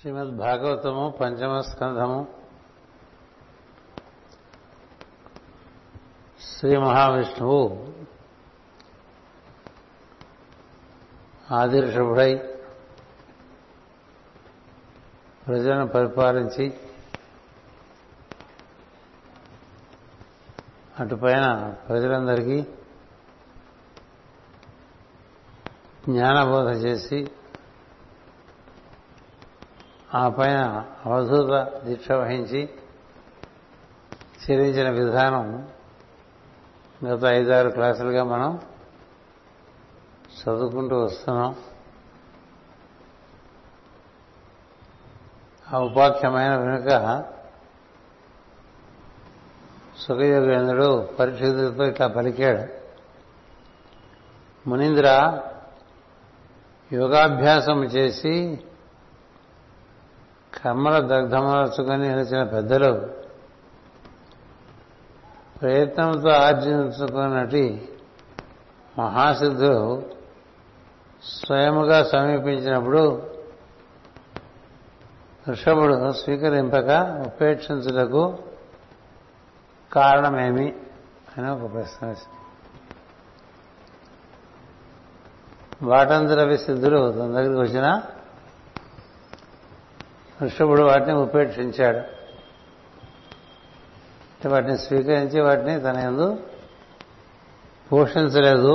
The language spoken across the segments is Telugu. శ్రీమద్ భాగవతము 5వ స్కంధము శ్రీ మహావిష్ణువు ఆది ఋషభుడై ప్రజలను పరిపాలించి అటుపైన ప్రజలందరికీ జ్ఞానబోధ చేసి ఆ పైన అవధూత దీక్ష వహించి చెల్లించిన విధానం గత 5-6 క్లాసులుగా మనం చదువుకుంటూ వస్తున్నాం. ఆ ఉపాఖ్యమైన వెనుక సుఖయోగేంద్రుడు పరీక్షితులతో ఇట్లా పలికాడు. మునీంద్ర, యోగాభ్యాసం చేసి కర్మల దగ్ధమరచుకొని నిలిచిన పెద్దలు ప్రయత్నంతో ఆర్జించుకున్నటి మహాసిద్ధులు స్వయముగా సమీపించినప్పుడు ఋషభుడు స్వీకరింపక ఉపేక్షించుటకు కారణమేమి అని ఒక ప్రశ్న వేసింది. వాటంతరవి సిద్ధులు తన దగ్గరికి వచ్చినా ఋషభుడు వాటిని ఉపేక్షించాడు. వాటిని స్వీకరించి వాటిని తన యందు పోషించలేదు.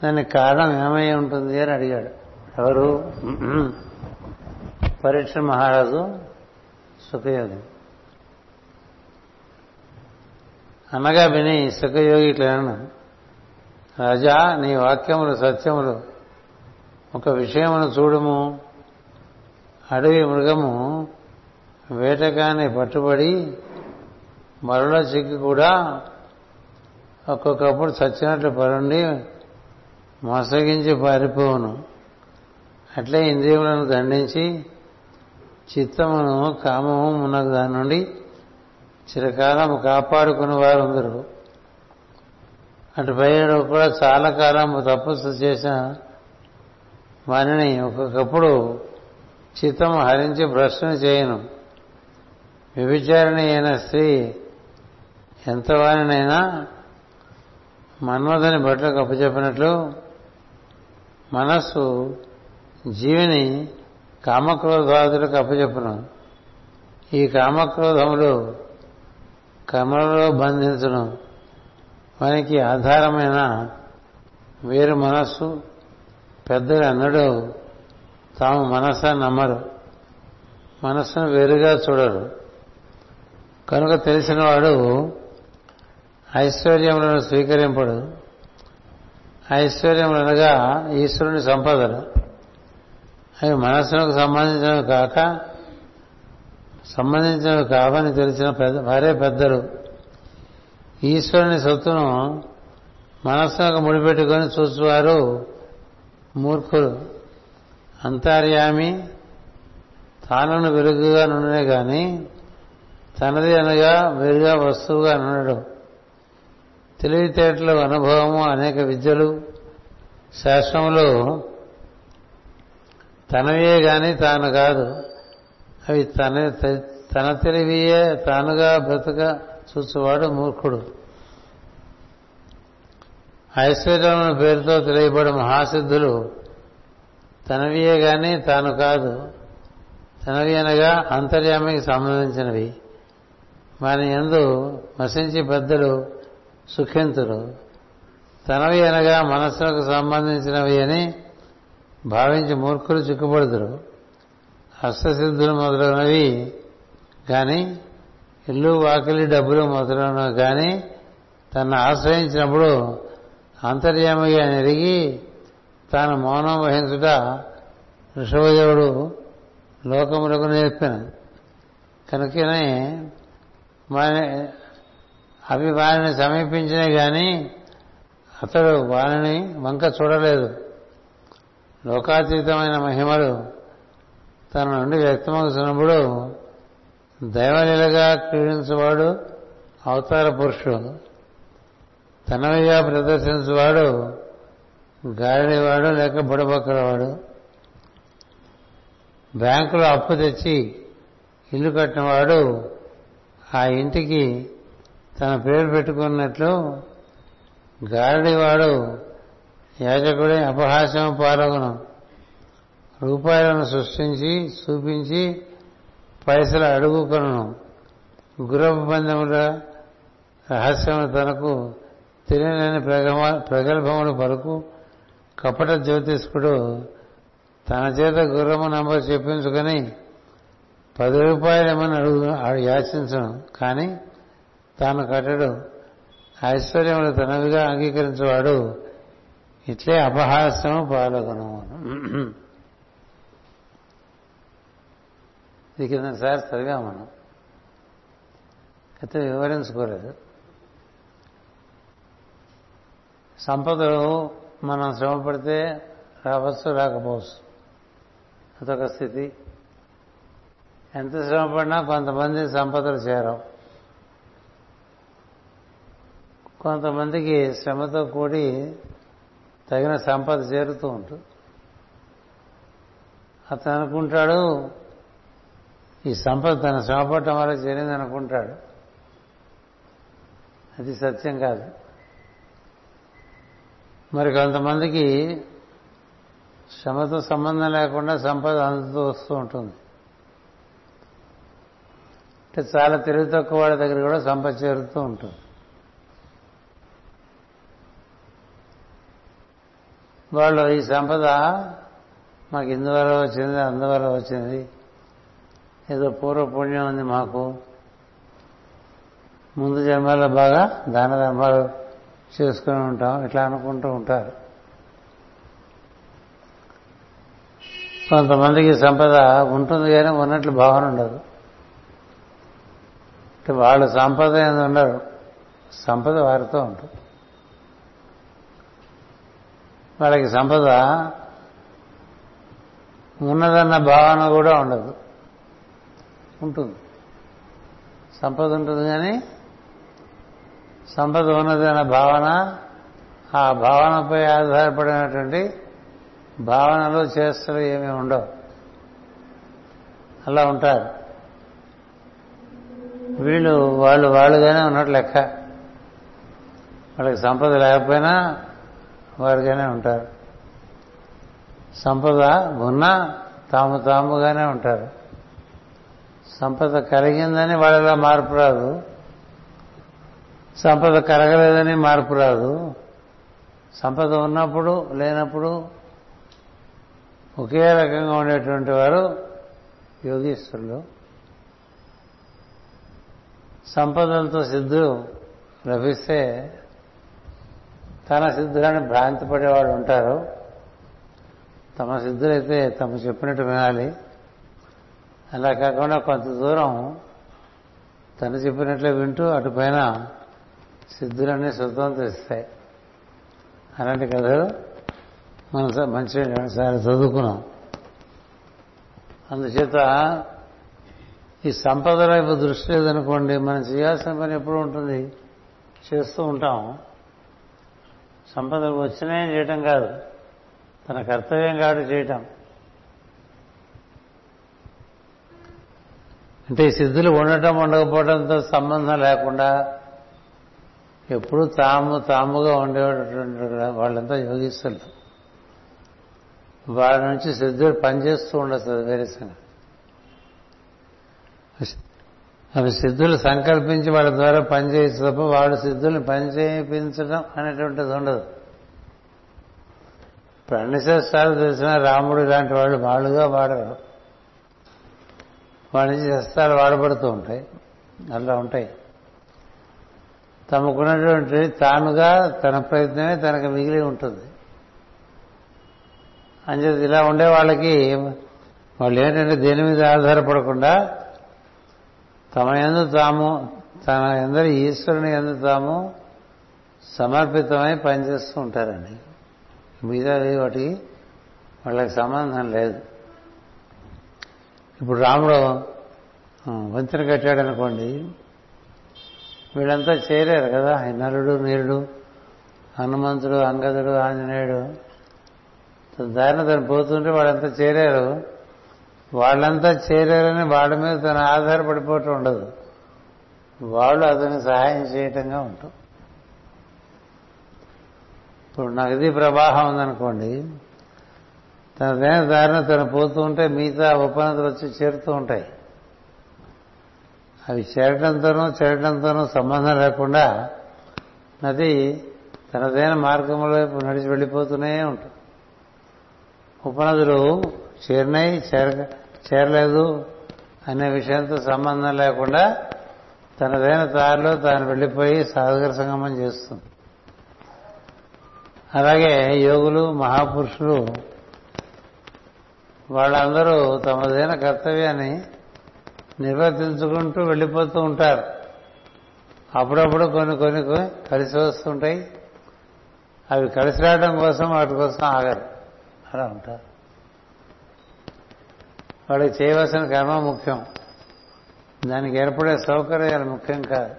దానికి కారణం ఏమై ఉంటుంది అని అడిగాడు. ఎవరు? పరీక్ష మహారాజు సుఖయోగి. అనగా విని సుఖయోగి ఇట్లా, రాజా, నీ వాక్యములు సత్యములు. ఒక విషయమును చూడము. అడవి మృగము వేటగానే పట్టుబడి మరలో చిక్కి కూడా ఒక్కొక్కప్పుడు చచ్చినట్లు పరుండి మోసగించి పారిపోవును. అట్లే ఇంద్రియములను దండించి చిత్తమును కామము మునగు దాని నుండి చిరకాలం కాపాడుకుని వారు అందరూ. అటుపై కూడా చాలా కాలం తపస్సు చేసిన వారిని ఒక్కొక్కప్పుడు చిత్తము హరించి భ్రష్టుని చేయను. వ్యభిచారిణి అయిన స్త్రీ ఎంత వారినైనా మన్మథుని బట్టలకు అప్పచెప్పినట్లు మనస్సు జీవిని కామక్రోధాదులకు అప్పచెప్పును. ఈ కామక్రోధములు కర్మలలో బంధించును. వానికి ఆధారమైన వేరు మనస్సు. పెద్దలు అన్నడు తాము మనస్సు నమ్మరు, మనస్సును వేరుగా చూడరు. కనుక తెలిసినవాడు ఐశ్వర్యములను స్వీకరింపడు. ఐశ్వర్యములనగా ఈశ్వరుని సంపదలు. అవి మనస్సుకు సంబంధించినవి కావని తెలిసిన వారే పెద్దలు. ఈశ్వరుని సొత్తును మనస్సుకు ముడిపెట్టుకొని చూసేవారు మూర్ఖులు. అంతర్యామి తాను వెలుగుగా నుండే కానీ తనది అనగా వెలుగా వస్తువుగా నుండడు. తెలివితేటలు, అనుభవము, అనేక విద్యలు శాస్త్రములు తనవే కానీ తాను కాదు. అవి తన తెలివియే తానుగా బ్రతుక చూసేవాడు మూర్ఖుడు. ఐశ్వర్యముల పేరుతో తెలియబడే మహాసిద్ధులు తనవియే కానీ తాను కాదు. తనవి అనగా అంతర్యామికి సంబంధించినవి. వారి యందు వసించి పెద్దలు సుఖింతులు. తనవి అనగా మనస్సుకు సంబంధించినవి అని భావించి మూర్ఖులు చిక్కుపడుతురు. హస్తసిద్ధులు మొదలైనవి కానీ, ఇల్లు వాకిలి డబ్బులు మొదలైనవి కానీ తనను ఆశ్రయించినప్పుడు అంతర్యామిగా ఎరిగి తాను మౌనం వహించుట ఋషభదేవుడు లోకములకు నేర్పిన కనుకనే అవి వారిని సమీపించినాయి కానీ అతడు వారిని వంక చూడలేదు. లోకాతీతమైన మహిమలు తన నుండి వ్యక్తమవుతున్నప్పుడు దైవలీలగా క్రీడించేవాడు అవతార పురుషుడు. తనవిగా ప్రదర్శించేవాడు గాడివాడు లేక బుడబక్కలవాడు. బ్యాంకులో అప్పు తెచ్చి ఇల్లు కట్టినవాడు ఆ ఇంటికి తన పేరు పెట్టుకున్నట్లు గారడీవాడు యాజకుడే అపహాస్యం పాల్గొను రూపాయలను సృష్టించి చూపించి పైసలు అడుగుకొనను. గుర్రపు పందెముల రహస్యములు తనకు తెలియని ప్రగల్భముల వరకు కపట జ్యోతిష్కుడు తన చేత గుర్రము నంబర్ చెప్పించుకొని 10 రూపాయలేమని యాచించను. కానీ తాను కట్టడు. ఐశ్వర్యములు తనవిగా అంగీకరించేవాడు ఇట్లే అపహాస్యము పాల్గొను. ఇది కిందసారి సరిగా మనం అయితే వివరించుకోలేదు. సంపదలు మనం శ్రమ పడితే రావచ్చు, రాకపోవచ్చు, అదొక స్థితి. ఎంత శ్రమ పడినా కొంతమంది సంపదలు చేరవు. కొంతమందికి శ్రమతో కూడి తగిన సంపద చేరుతూ ఉంటుంది. అతను అనుకుంటాడు ఈ సంపద తన శ్రమ పడటం వల్ల చేరింది అనుకుంటాడు. అది సత్యం కాదు. మరి కొంతమందికి శ్రమతో సంబంధం లేకుండా సంపద అందుతూ వస్తూ ఉంటుంది. అంటే చాలా తెలివి తక్కువ వాళ్ళ దగ్గర కూడా సంపద చేరుతూ ఉంటుంది. వాళ్ళు ఈ సంపద మాకు ఇందువల్ల వచ్చింది, అందువల్ల వచ్చింది, ఏదో పూర్వపుణ్యం ఉంది, మాకు ముందు జన్మల్లో బాగా దాన ధర్మాలు చేసుకుని ఉంటాం, ఇట్లా అనుకుంటూ ఉంటారు. కొంతమందికి సంపద ఉంటుంది కానీ ఉన్నట్లు భావన ఉండదు. వాళ్ళు సంపద అనేది ఉండరు, సంపద వారితో ఉంటుంది. వాళ్ళకి సంపద ఉన్నదన్న భావన కూడా ఉండదు. ఉంటుంది, సంపద ఉంటుంది కానీ సంపద ఉన్నదన్న భావన, ఆ భావనపై ఆధారపడినటువంటి భావనలు చేస్తలు ఏమీ ఉండవు. అలా ఉంటారు వీళ్ళు. వాళ్ళుగానే ఉన్నట్టు లెక్క. వాళ్ళకి సంపద లేకపోయినా వారిగానే ఉంటారు, సంపద ఉన్నా తాముగానే ఉంటారు. సంపద కలిగిందని వాళ్ళలా మార్పు రాదు, సంపద కలగలేదని మార్పు రాదు. సంపద ఉన్నప్పుడు లేనప్పుడు ఒకే రకంగా ఉండేటువంటి వారు యోగీశ్వరులు. సంపదలతో సిద్ధులు లభిస్తే తన సిద్ధులని భ్రాంతిపడేవాడు ఉంటారు. తమ సిద్ధులైతే తమ చెప్పినట్టు వినాలి. అలా కాకుండా కొంత దూరం తను చెప్పినట్లే వింటూ అటుపైన సిద్ధులన్నీ స్వతంత్రిస్తాయి. అలాంటి కథలు మనం మంచి సారి చదువుకున్నాం. అందుచేత ఈ సంపద వైపు దృష్టి లేదనుకోండి, మనం చేయాల్సిన పని ఎప్పుడు ఉంటుంది, చేస్తూ ఉంటాం. సంపదలు వచ్చినాయని చేయటం కాదు, తన కర్తవ్యం కాదు చేయటం. అంటే ఈ సిద్ధులు ఉండటం ఉండకపోవడంతో సంబంధం లేకుండా ఎప్పుడూ తాముగా ఉండేటువంటి వాళ్ళంతా యోగిస్తున్నారు. వాళ్ళ నుంచి సిద్ధులు పనిచేస్తూ ఉండదు వేరే సంగతి. అవి సిద్ధులు సంకల్పించి వాళ్ళ ద్వారా పనిచేయచ్చు తప్ప వాళ్ళు సిద్ధుల్ని పనిచేయించడం అనేటువంటిది ఉండదు. ఇప్పుడు అన్ని శాస్త్రాలు తెలిసిన రాముడు ఇలాంటి వాళ్ళు వాళ్ళుగా వాడరు. వాళ్ళ నుంచి శాస్త్రాలు వాడబడుతూ ఉంటాయి. అలా ఉంటాయి. తమకున్నటువంటి తానుగా తన ప్రయత్నమే తనకు మిగిలి ఉంటుంది. అంచేది ఇలా ఉండే వాళ్ళకి వాళ్ళు ఏంటంటే దేని మీద ఆధారపడకుండా తమ యందు తాము, తన అందరి ఈశ్వరుని యందు తాము సమర్పితమై పనిచేస్తూ ఉంటారండి. మిగతా వాటికి వాళ్ళకి సంబంధం లేదు. ఇప్పుడు రాముడు వంతెన కట్టాడు అనుకోండి, వీళ్ళంతా చేరారు కదా, నలుడు, నీరుడు, హనుమంతుడు, అంగదుడు, ఆంజనేయుడు, దారిన తను పోతుంటే వాళ్ళంతా చేరారు. వాళ్ళంతా చేయలేరని వాళ్ళ మీద తను ఆధారపడిపోవటం ఉండదు, వాళ్ళు అతనికి సహాయం చేయటంగా ఉంటాం. ఇప్పుడు నగది ప్రవాహం ఉందనుకోండి, తనదైన దారిన తను పోతూ ఉంటే మిగతా ఉపనదులు వచ్చి చేరుతూ ఉంటాయి. అవి చేరడంతోనూ సంబంధం లేకుండా నది తనదైన మార్గంలో వైపు నడిచి వెళ్ళిపోతూనే ఉంటుంది. ఉపనదులు చేరలేదు అనే విషయంతో సంబంధం లేకుండా తనదైన దారిలో తాను వెళ్ళిపోయి సాగర సంగమం చేస్తుంది. అలాగే యోగులు మహాపురుషులు వాళ్ళందరూ తమదైన కర్తవ్యాన్ని నిర్వర్తించుకుంటూ వెళ్ళిపోతూ ఉంటారు. అప్పుడప్పుడు కొన్ని కలిసి వస్తుంటాయి, అవి కలిసి రావడం కోసం వాటి కోసం ఆగరు, అలా ఉంటారు. వాళ్ళకి చేయవలసిన కర్మ ముఖ్యం, దానికి ఏర్పడే సౌకర్యాలు ముఖ్యం కాదు.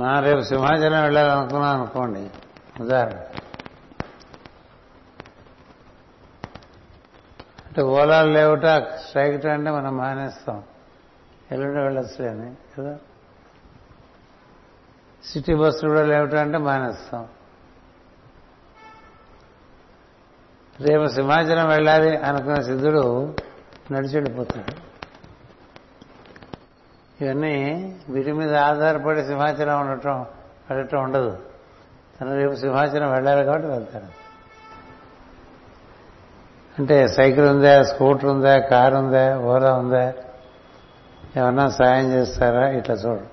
మనం రేపు సింహాచలం వెళ్ళాలనుకున్నాం అనుకోండి, ఉదాహరణ అంటే ఓలాలు లేవుట స్ట్రైక్ అంటే మనం మానేస్తాం, ఎల్లుండి వెళ్ళొచ్చులేని కదా. సిటీ బస్సులు కూడా లేవటం అంటే మానేస్తాం. రేపు సింహాచలం వెళ్ళాలి అనుకున్న సిద్ధుడు నడిచి వెళ్ళిపోతాడు. ఇవన్నీ వీటి మీద ఆధారపడి సింహాచలం వెళ్ళటం ఉండదు. తను రేపు సింహాచలం వెళ్ళాలి కాబట్టి వెళ్తాడు. అంటే సైకిల్ ఉందా, స్కూటర్ ఉందా, కారు ఉందా, ఓలా ఉందా, ఏమన్నా సాయం చేస్తారా, ఇట్లా చూడు.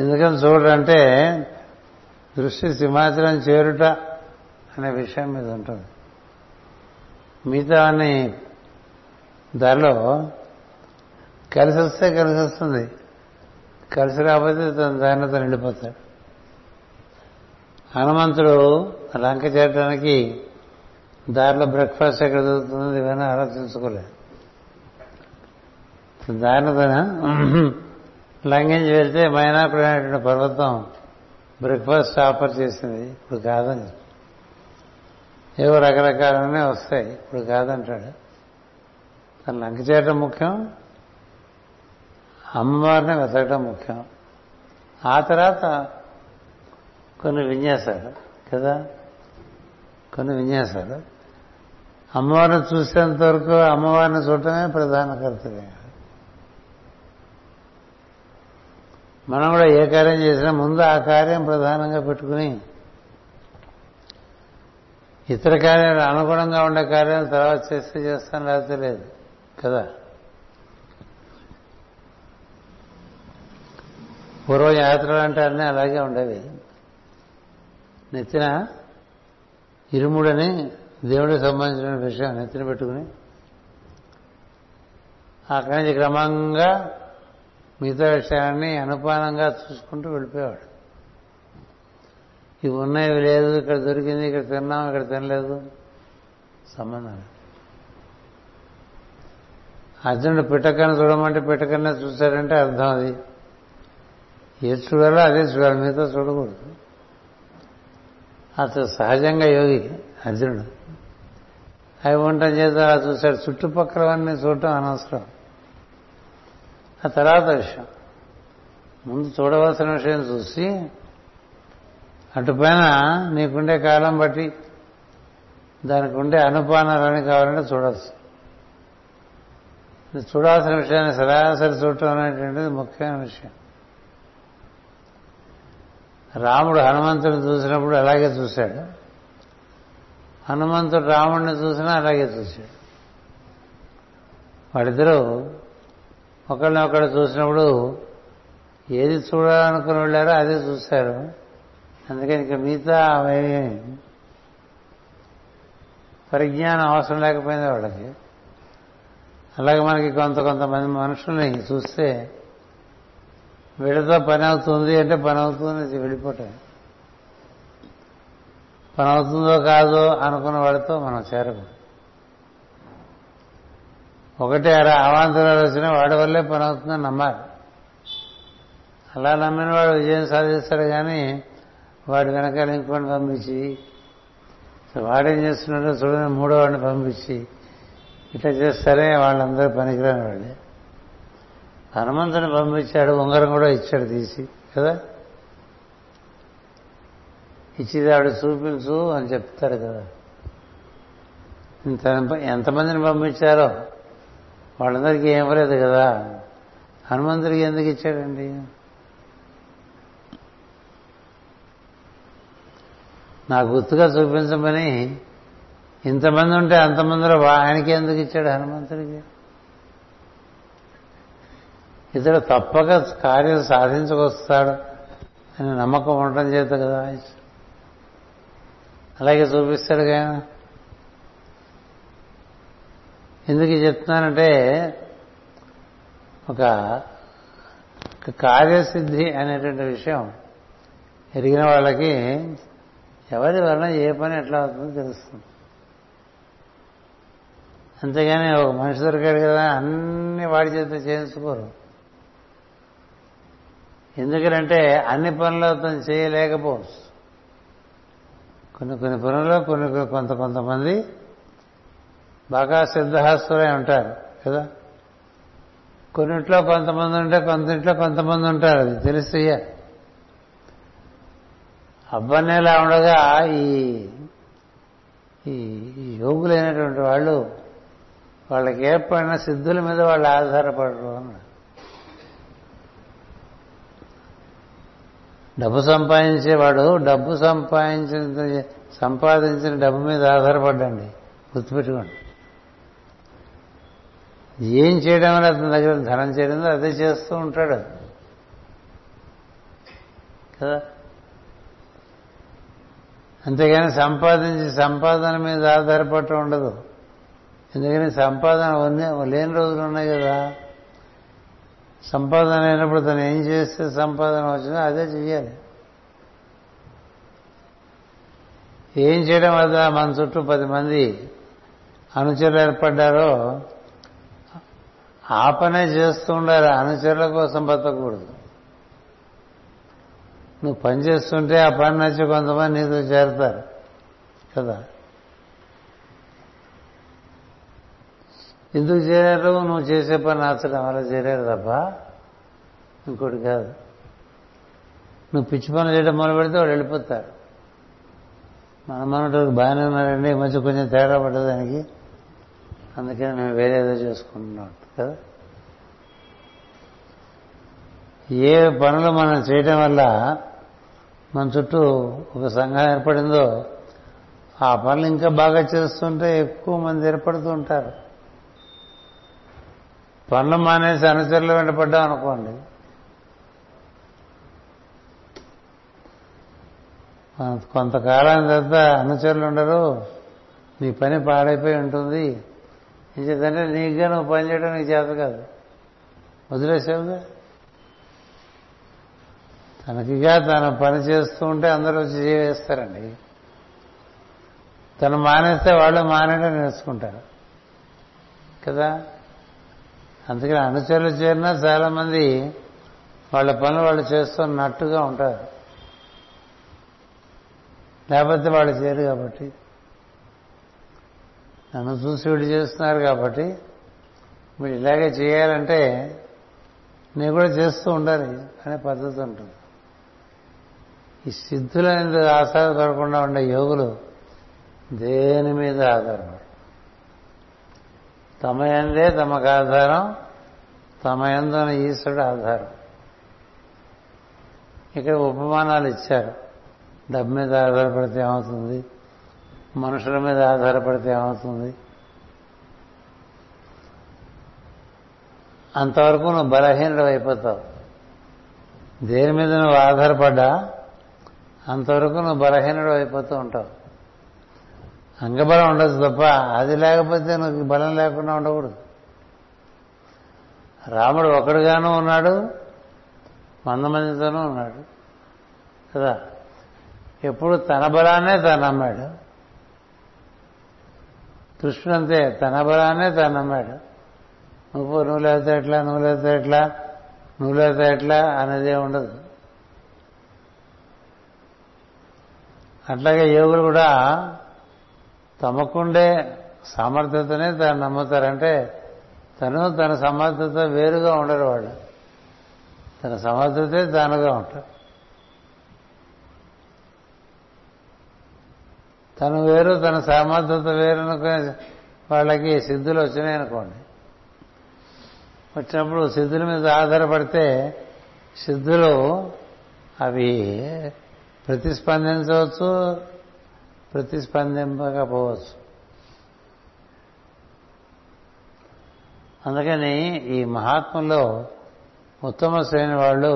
ఎందుకని చూడంటే దృష్టి సింహాచలం చేరుట అనే విషయం మీద ఉంటుంది. మిగతా అని దానిలో కలిసి వస్తే కలిసి వస్తుంది, కలిసి రాకపోతే దానిలో తను వెళ్ళిపోతాడు. హనుమంతుడు లంక చేరడానికి దారిలో బ్రేక్ఫాస్ట్ ఎక్కడ దొరుకుతుంది ఇవన్నీ ఆలోచించుకోలేదు, దారిలో తను లంఘించి వెళ్తే మైనాకుడైనటువంటి పర్వతం బ్రేక్ఫాస్ట్ ఆఫర్ చేసింది, ఇప్పుడు కాదని. ఏవో రకరకాలనే వస్తాయి, ఇప్పుడు కాదంటాడు. తను లంక చేయటం ముఖ్యం, అమ్మవారిని వెతకటం ముఖ్యం, ఆ తర్వాత కొన్ని విన్యాసాలు కదా. అమ్మవారిని చూసేంత వరకు అమ్మవారిని చూడటమే ప్రధాన కర్తవ్యం. మనం కూడా ఏ కార్యం చేసినా ముందు ఆ కార్యం ప్రధానంగా పెట్టుకుని ఇతర కార్యాలు అనుగుణంగా ఉండే కార్యం తర్వాత చేస్తాం, లేకపోతే లేదు కదా. పూర్వ యాత్రలు అంటే అన్నీ అలాగే ఉండేవి. నెత్తిన ఇరుముడని దేవుడికి సంబంధించిన విషయం నెత్తిన పెట్టుకుని అక్కడి నుంచి క్రమంగా మిగతా విషయాన్ని అనుపానంగా చూసుకుంటూ వెళ్ళిపోయాడు. ఇవి ఉన్నాయి, ఇవి లేదు, ఇక్కడ దొరికింది, ఇక్కడ తిన్నాం, ఇక్కడ తినలేదు, సంబంధం. అర్జునుడు పిటకను చూడమంటే పిటకనే చూశాడంటే అర్థం అది ఏది చూడాలో అదే చూడాలి, మిగతా చూడకూడదు. అతను సహజంగా యోగి అర్జునుడు, అవి ఉండటం చేత అలా చూశాడు. చుట్టుపక్కలవన్నీ చూడటం అనవసరం, ఆ తర్వాత విషయం. ముందు చూడవలసిన విషయం చూసి అటుపైన నీకుండే కాలం బట్టి దానికి ఉండే అనుపానాలని కావాలంటే చూడవచ్చు. చూడాల్సిన విషయాన్ని సరాసరి చూడటం అనేటువంటిది ముఖ్యమైన విషయం. రాముడు హనుమంతుడిని చూసినప్పుడు అలాగే చూశాడు, హనుమంతుడు రాముడిని చూసినా అలాగే చూశాడు. వాళ్ళిద్దరూ ఒకళ్ళనొకళ్ళు చూసినప్పుడు ఏది చూడాలనుకుని వెళ్ళారో అదే చూశారు. అందుకని ఇక మిగతా పరిజ్ఞానం అవసరం లేకపోయింది వాళ్ళకి. అలాగే మనకి కొంతమంది మనుషుల్ని చూస్తే వీళ్ళతో పని అవుతుంది అంటే పని అవుతుంది, వెళ్ళిపోతాయి. పని అవుతుందో కాదో అనుకున్న వాళ్ళతో మనం చేరము. ఒకటే అవాంతరాలు వచ్చినా వాడి వల్లే పని అవుతుందని నమ్మాలి. అలా నమ్మిన వాడు విజయం సాధిస్తాడు, కానీ వాడు వెనకాల ఇంకొని పంపించి వాడేం చేస్తున్నాడో చూడని మూడో వాడిని పంపించి ఇట్లా చేస్తారే వాళ్ళందరూ పనికిరాని వాళ్ళే. హనుమంతుని పంపించాడు, ఉంగరం కూడా ఇచ్చాడు తీసి కదా, ఇచ్చిదాడు చూపించు అని చెప్తారు కదా. ఎంతమందిని పంపించారో వాళ్ళందరికీ ఏం ఇవ్వలేదు కదా, హనుమంతుడికి ఎందుకు ఇచ్చాడండి? నాకు గుర్తుగా చూపించమని ఇంతమంది ఉంటే అంతమందిలో ఆయనకి ఎందుకు ఇచ్చాడు? హనుమంతుడికి ఇతడు తప్పక కార్యం సాధించుకొస్తాడు అని నమ్మకం ఉండటం చేత కదా అలాగే చూపిస్తాడు. కానీ ఎందుకు చెప్తున్నానంటే ఒక కార్యసిద్ధి అనేటువంటి విషయం ఎరిగిన వాళ్ళకి ఎవరి వలన ఏ పని ఎట్లా అవుతుందో తెలుస్తుంది. అంతేగాని ఒక మనిషి దొరికాడు కదా అన్ని వాడి చేత చేయించుకోరు. ఎందుకంటే అన్ని పనులు అతను చేయలేకపోవచ్చు. కొన్ని పనుల్లో కొంతమంది బాగా సిద్ధహస్తులై ఉంటారు కదా, కొన్నింట్లో కొంతమంది ఉంటే కొంతింట్లో కొంతమంది ఉంటారు, అది తెలిసి అబ్బనేలా ఉండగా ఈ యోగులైనటువంటి వాళ్ళు వాళ్ళకి ఏర్పడిన సిద్ధుల మీద వాళ్ళు ఆధారపడరు అన్నాడు. డబ్బు సంపాదించేవాడు సంపాదించిన డబ్బు మీద ఆధారపడ్డండి, గుర్తుపెట్టుకోండి. ఏం చేయడం వల్ల అతని దగ్గర ధనం చేయడంలో అదే చేస్తూ ఉంటాడు కదా. అంతేగాని సంపాదన మీద ఆధారపడటం ఉండదు. ఎందుకని సంపాదన లేని రోజులు ఉన్నాయి కదా. సంపాదన అయినప్పుడు తను ఏం చేస్తే సంపాదన వచ్చిందో అదే చెయ్యాలి. ఏం చేయడం వల్ల మన చుట్టూ 10 మంది అనుచరులు ఏర్పడ్డారో ఆ పనే చేస్తూ ఉండాలి. అనుచరుల కోసం బతకూడదు. నువ్వు పని చేస్తుంటే ఆ పని నచ్చి కొంతమంది నీతో చేరతారు కదా. ఎందుకు చేరారు? నువ్వు చేసే పని నచ్చడం వల్ల చేరారు తప్ప ఇంకోటి కాదు. నువ్వు పిచ్చి పనులు చేయడం మొదలు పెడితే వాడు వెళ్ళిపోతాడు. మనకి బాగానే ఉన్నారండి, మంచి కొంచెం తేడా పడ్డదానికి అందుకని మేము వేరేదో చేసుకుంటున్నాం కదా. ఏ పనులు మనం చేయడం వల్ల మన చుట్టూ ఒక సంఘం ఏర్పడిందో ఆ పనులు ఇంకా బాగా చేస్తుంటే ఎక్కువ మంది ఏర్పడుతూ ఉంటారు. పనులు మానేసి అనుచరులు వెంటపడ్డాం అనుకోండి, కొంతకాలం తర్వాత అనుచరులు ఉండరు, నీ పని పాడైపోయి ఉంటుంది. ఏం చేద్దంటే నీకుగా నువ్వు పని చేయడం నీకు చేత కాదు, వదిలేసావుగా. తనకిగా తను పని చేస్తూ ఉంటే అందరూ వచ్చి చేస్తారండి. తను మానేస్తే వాళ్ళు మానేయడం నేర్చుకుంటారు కదా. అందుకని అనుచరులు చేరినా చాలామంది వాళ్ళ పనులు వాళ్ళు చేస్తున్నట్టుగా ఉంటారు, లేకపోతే వాళ్ళు చేయరు కాబట్టి. నన్ను చూసి వీళ్ళు చేస్తున్నారు కాబట్టి వీళ్ళు ఇలాగే చేయాలంటే నేను కూడా చేస్తూ ఉండాలి అనే పద్ధతి ఉంటుంది. ఈ సిద్ధులైన ఆధారపడకుండా ఉండే యోగులు దేని మీద ఆధారపడరు. తమయందే తమకు ఆధారం, తమయందు ఈశ్వరుడు ఆధారం. ఇక్కడ ఉపమానాలు ఇచ్చారు. డబ్బు మీద ఆధారపడితే ఏమవుతుంది, మనుషుల మీద ఆధారపడితే ఏమవుతుంది, అంతవరకు నువ్వు బలహీనుడు అయిపోతావు. దేని మీద నువ్వు ఆధారపడ్డా అంతవరకు నువ్వు బలహీనుడు అయిపోతూ ఉంటావు. అంగబలం ఉండదు తప్ప అది లేకపోతే నువ్వు బలం లేకుండా ఉండకూడదు. రాముడు ఒకడుగానూ ఉన్నాడు, 100 మందితోనూ ఉన్నాడు కదా. ఎప్పుడు తన బలాన్నే తాను నమ్మాడు. కృష్ణుడు అంతే, తన బలాన్నే తాను నమ్మాడు. నువ్వు లేకపోతే ఎట్లా అనేదే ఉండదు. అట్లాగే యోగులు కూడా తమకుండే సమర్థతనే తను నమ్ముతారంటే తన సమర్థత వేరుగా ఉండరు వాళ్ళు, తన సమర్థతే తానుగా ఉంటారు. తను వేరు తన సమర్థత వేరు అనుకునే వాళ్ళకి సిద్ధులు వచ్చినాయి అనుకోండి, వచ్చినప్పుడు సిద్ధుల మీద ఆధారపడితే సిద్ధులు అవి ప్రతిస్పందించవచ్చు, ప్రతిస్పందింపకపోవచ్చు. అందుకని ఈ మహాత్ముల్లో ఉత్తమ శ్రేణి వాళ్ళు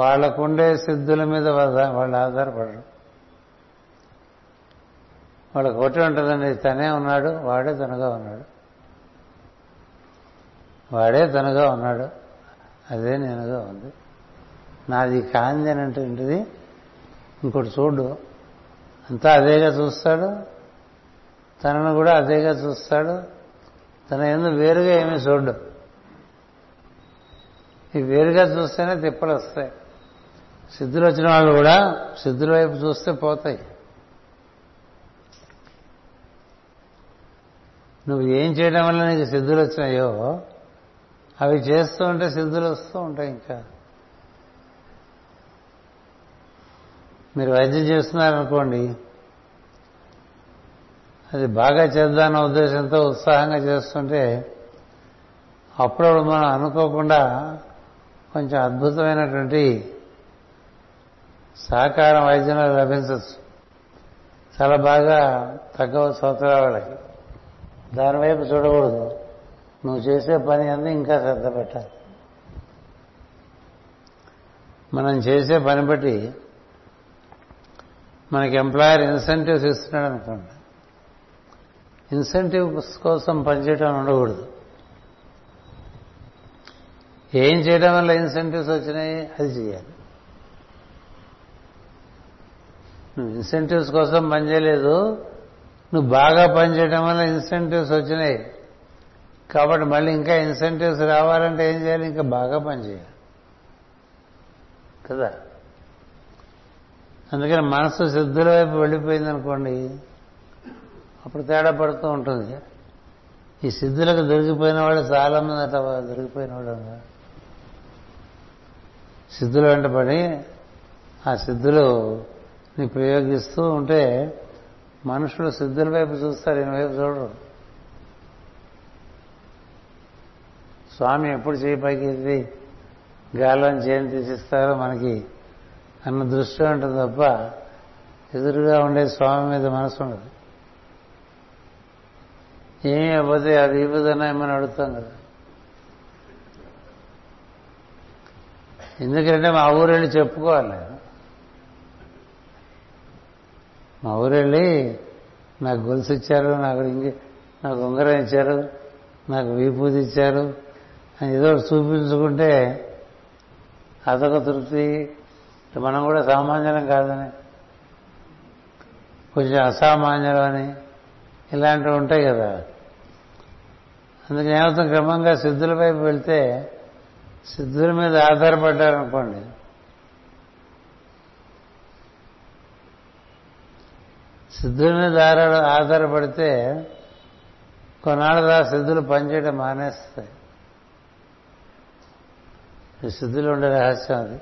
వాళ్ళకుండే సిద్ధుల మీద వాళ్ళు ఆధారపడరు. వాళ్ళకి ఒకటి ఉంటుందండి, తనే ఉన్నాడు, వాడే తనగా ఉన్నాడు, వాడే తనగా ఉన్నాడు, అదే నేనుగా ఉంది, నాది కాంతి అని అంటుంటుంది ఇంకోటి చూడు, అంతా అదేగా చూస్తాడు, తనను కూడా అదేగా చూస్తాడు, తన ఎందుకు వేరుగా ఏమీ చూడు. ఈ వేరుగా చూస్తేనే తిప్పలు వస్తాయి. సిద్ధులు వచ్చిన వాళ్ళు కూడా సిద్ధుల వైపు చూస్తే పోతాయి. నువ్వు ఏం చేయడం వల్ల నీకు సిద్ధులు వచ్చినాయో అవి చేస్తూ ఉంటే సిద్ధులు వస్తూ ఉంటాయి. ఇంకా మీరు వైద్యం చేస్తున్నారనుకోండి, అది బాగా చేద్దామన్న ఉద్దేశంతో ఉత్సాహంగా చేస్తుంటే అప్పుడు మనం అనుకోకుండా కొంచెం అద్భుతమైనటువంటి సహకారం వైద్యంలో లభించవచ్చు, చాలా బాగా తగ్గవచ్చు అవతల వాళ్ళకి. దానివైపు చూడకూడదు, నువ్వు చేసే పని అంతా ఇంకా శ్రద్ధ పెట్టాలి. మనం చేసే పని బట్టి మనకి ఎంప్లాయర్ ఇన్సెంటివ్స్ ఇస్తున్నాడు అనుకోండి, ఇన్సెంటివ్స్ కోసం పనిచేయడం ఉండకూడదు. ఏం చేయడం వల్ల ఇన్సెంటివ్స్ వచ్చినాయి అది చేయాలి. నువ్వు ఇన్సెంటివ్స్ కోసం పనిచేయలేదు, నువ్వు బాగా పనిచేయడం వల్ల ఇన్సెంటివ్స్ వచ్చినాయి, కాబట్టి మళ్ళీ ఇంకా ఇన్సెంటివ్స్ రావాలంటే ఏం చేయాలి, ఇంకా బాగా పనిచేయాలి కదా. అందుకని మనసు సిద్ధుల వైపు వెళ్ళిపోయిందనుకోండి అప్పుడు తేడా పడుతూ ఉంటుంది. ఈ సిద్ధులకు దొరికిపోయిన వాళ్ళు చాలామంది అట్లా దొరికిపోయిన వాళ్ళు ఉన్నారు. సిద్ధులు వెంట పడి ఆ సిద్ధులుని ప్రయోగిస్తూ ఉంటే మనుషులు సిద్ధుల వైపు చూస్తారు, ఈయన వైపు చూడరు. స్వామి ఎప్పుడు చేయి పైకి ఎత్తి గాలం చేయని తీసిస్తారో మనకి అన్న దృష్టి ఉంటుంది తప్ప ఎదురుగా ఉండే స్వామి మీద మనసు ఉండదు. ఏమీ అయిపోతే అది ఇవ్వదన్నా ఏమని అడుగుతాం కదా. ఎందుకంటే మా ఊరు వెళ్ళి చెప్పుకోవాలి, మా ఊరు వెళ్ళి నాకు గొలుసు ఇచ్చారు, నాకు ఉంగరం ఇచ్చారు, నాకు వీపూజ ఇచ్చారు అని ఏదో చూపించుకుంటే అదొక తృప్తి. మనం కూడా సామాన్యం కాదని కొంచెం అసామాన్యం అని ఇలాంటివి ఉంటాయి కదా. అందుకని ఏమవుతుంది, క్రమంగా సిద్ధుల వైపు వెళ్తే సిద్ధుల మీద ఆధారపడ్డారనుకోండి సిద్ధుల మీద ఆధారపడితే కొన్నాళ్ళు ఆ సిద్ధులు పనిచేయడం మానేస్తాయి. సిద్ధులు ఉండే రహస్యం అది.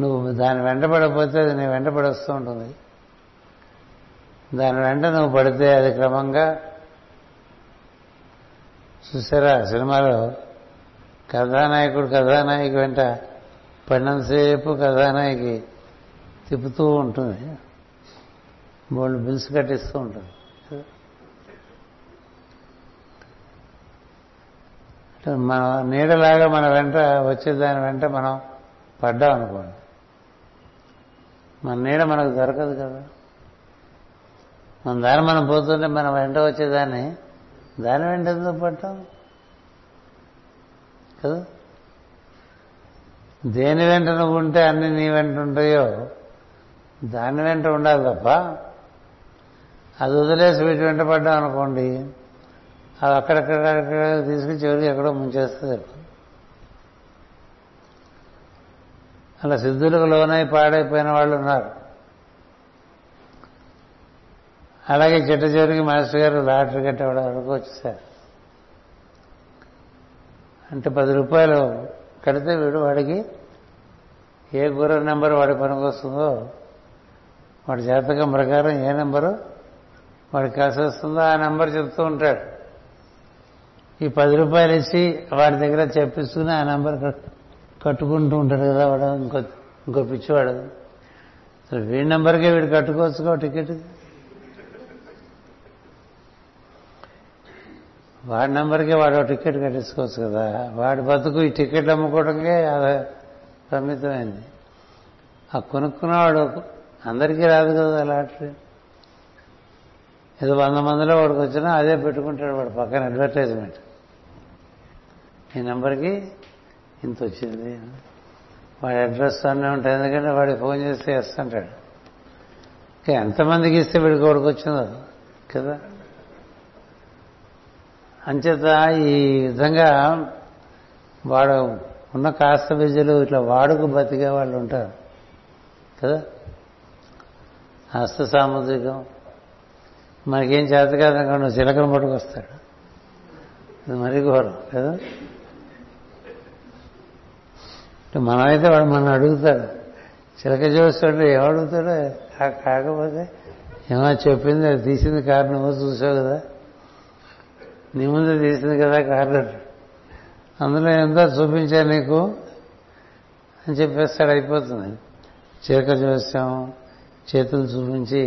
నువ్వు దాని వెంటబడకపోతే అది నీ వెంటబడి వస్తూ ఉంటుంది, దాని వెంట నువ్వు పడితే అది క్రమంగా. చూసారా సినిమాలో కథానాయకుడు వెంట పడినంతసేపు కథానాయకి తిప్పుతూ ఉంటుంది, బోల్డ్ బిల్స్ కట్టిస్తూ ఉంటుంది. మన నీడలాగా మన వెంట వచ్చే దాని వెంట మనం పడ్డాం అనుకోండి, మన నీడ మనకు దొరకదు కదా. మన దారి మనం పోతుంటే మనం వెంట వచ్చేదాన్ని దాని వెంట ఎందుకు పట్టాం కదా. దేని వెంట నువ్వు ఉంటే అన్ని నీ వెంట ఉంటాయో దాని వెంట ఉండాలి తప్ప అది వదిలేసి వీటి వెంట పడ్డాం అనుకోండి అవి అక్కడక్కడ తీసుకుని చివరికి ఎక్కడో ముంచేస్తుంది. అలా సిద్ధులకు లోనై పాడైపోయిన వాళ్ళు ఉన్నారు. అలాగే చిట్ట చివరికి మాస్టర్ గారు లాటరీ కట్టేవాళ్ళ వరకు వచ్చేసారు. అంటే 10 రూపాయలు కడితే వీడు వాడికి ఏ గుర్రం నెంబరు వాడి పనికి వస్తుందో, వాడి జాతకం ప్రకారం ఏ నెంబరు వాడికి కలిసి వస్తుందో ఆ నెంబర్ చెప్తూ ఉంటాడు. ఈ 10 రూపాయలు ఇచ్చి వాడి దగ్గర చెప్పిస్తూనే ఆ నెంబర్ కట్టుకుంటూ ఉంటాడు కదా వాడు. ఇంకో పిచ్చివాడు వీడి నెంబర్కే వీడు కట్టుకోవచ్చుకో టికెట్. వాడి నెంబర్కే వాడు టికెట్ కట్టించుకోవచ్చు కదా. వాడి బతుకు ఈ టికెట్లు అమ్ముకోవడంకే పరిమితమైంది. ఆ కొనుక్కున్నవాడు అందరికీ రాదు కదా లాటరీ. ఏదో 100 మందిలో వాడికి వచ్చినా అదే పెట్టుకుంటాడు వాడు పక్కన అడ్వర్టైజ్మెంట్. ఈ నెంబర్కి ఇంత వచ్చింది, వాడి అడ్రస్ అన్నీ ఉంటాయి. ఎందుకంటే వాడికి ఫోన్ చేస్తే వేస్తుంటాడు. ఎంతమందికి ఇస్తే వీడికి వాడికి వచ్చిందో కదా. అంచేత ఈ విధంగా వాడు ఉన్న కాస్త విద్యలు ఇట్లా వాడుకు బతికే వాళ్ళు ఉంటారు కదా. హస్త సాముద్రికం మనకేం చేత కాదనుకోండి చిలకలు పట్టుకొస్తాడు, అది మరీ ఘోరం కదా. మనమైతే వాడు మనం అడుగుతాడు, చిలక చూస్తాడు ఏమడుగుతాడో. కాకపోతే ఏమో చెప్పింది అది తీసింది కారణమో చూసావు కదా, నీ ముందు తీసింది కదా కారణం, అందులో ఎంతో చూపించా నీకు అని చెప్పేస్తాడు. అయిపోతుంది. చిలక చూస్తాం చేతులు చూపించి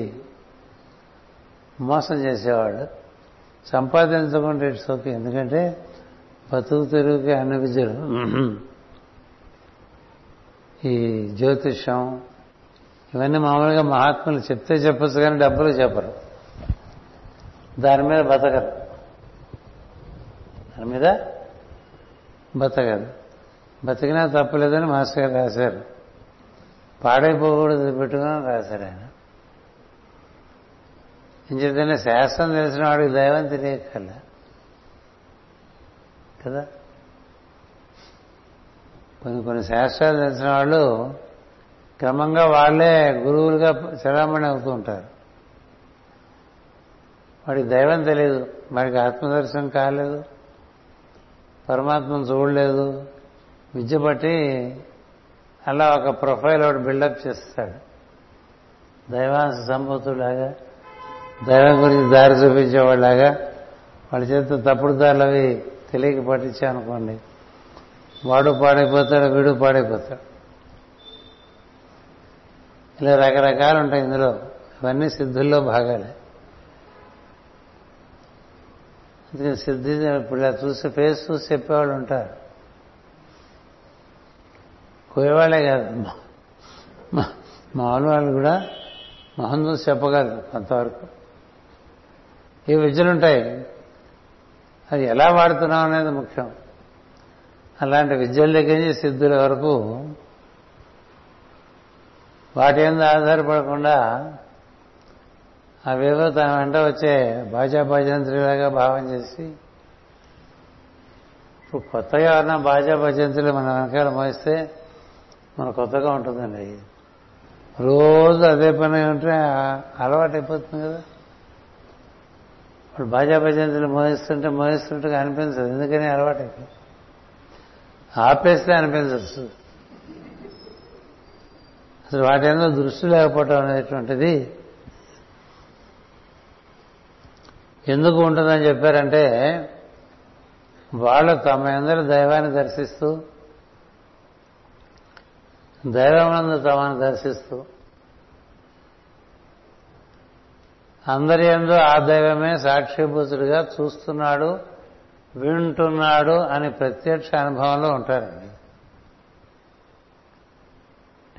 మోసం చేసేవాడు. సంపాదించకుండా ఇట్స్ ఓకే, ఎందుకంటే బతుకు తెరుగుకి అన్న విద్యలు ఈ జ్యోతిష్యం ఇవన్నీ మామూలుగా మహాత్ములు చెప్తే చెప్పచ్చు కానీ డబ్బులు చెప్పరు, దాని మీద బతకరు, దాని మీద బతకరు. బతికినా తప్పలేదని మాస్టర్ గారు రాశారు. పాడైపోకూడదు పెట్టుకుని రాశారు ఆయన. ఇంచేతనే శాస్త్రం తెలిసిన వాడికి దైవం తెలియకల కదా. కొన్ని శాస్త్రాలు తెలిసిన వాళ్ళు క్రమంగా వాళ్ళే గురువులుగా చలామణి అవుతూ ఉంటారు. వాడికి దైవం తెలియదు, వాడికి ఆత్మదర్శనం కాలేదు, పరమాత్మను చూడలేదు. విద్య బట్టి అలా ఒక ప్రొఫైల్ ఒకటి బిల్డప్ చేస్తాడు. దైవాంశ సంభూతులాగా, దైవం గురించి దారి చూపించేవాళ్ళలాగా వాళ్ళ చేత తప్పుడు దారులు అవి తెలియక పట్టించామనుకోండి వాడు పాడైపోతాడు, వీడు పాడైపోతాడు. ఇలా రకరకాలు ఉంటాయి ఇందులో. ఇవన్నీ సిద్ధుల్లో భాగాలే. అందుకని సిద్ధి ఇప్పుడు ఇలా చూసి ఫేస్ చూసి చెప్పేవాళ్ళు ఉంటారు. కోయేవాళ్లే కాదు మామూలు వాళ్ళు కూడా మొహం చూసి చెప్పగలరు కొంతవరకు. ఈ విద్యలుంటాయి, అది ఎలా వాడుతున్నాం అనేది ముఖ్యం. అలాంటి విద్యల దగ్గర నుంచి సిద్ధుల వరకు వాటి మీద ఆధారపడకుండా అవేవో తన వెంట వచ్చే బాజాభజంత్రిలాగా భావం చేసి, ఇప్పుడు కొత్తగా ఉన్న బాజాభజంత్రులు మన వెనకాల మోయిస్తే మన కొత్తగా ఉంటుందండి. రోజు అదే పని ఉంటే అలవాటు అయిపోతుంది కదా. ఇప్పుడు బాజాభజంతులు మోయిస్తుంటేగా అనిపించదు, ఎందుకని అలవాటు అయిపోయింది. ఆపేస్తే అనిపించచ్చు. అసలు వాటి ఏదో దృష్టి లేకపోవటం అనేటువంటిది ఎందుకు ఉంటుందని చెప్పారంటే, వాళ్ళు తమ అందరూ దైవాన్ని దర్శిస్తూ, దైవమందు తమను దర్శిస్తూ, అందరి యందు ఆ దైవమే సాక్షిభూతుడిగా చూస్తున్నాడు, వింటున్నాడు అని ప్రత్యక్ష అనుభవంలో ఉంటారండి.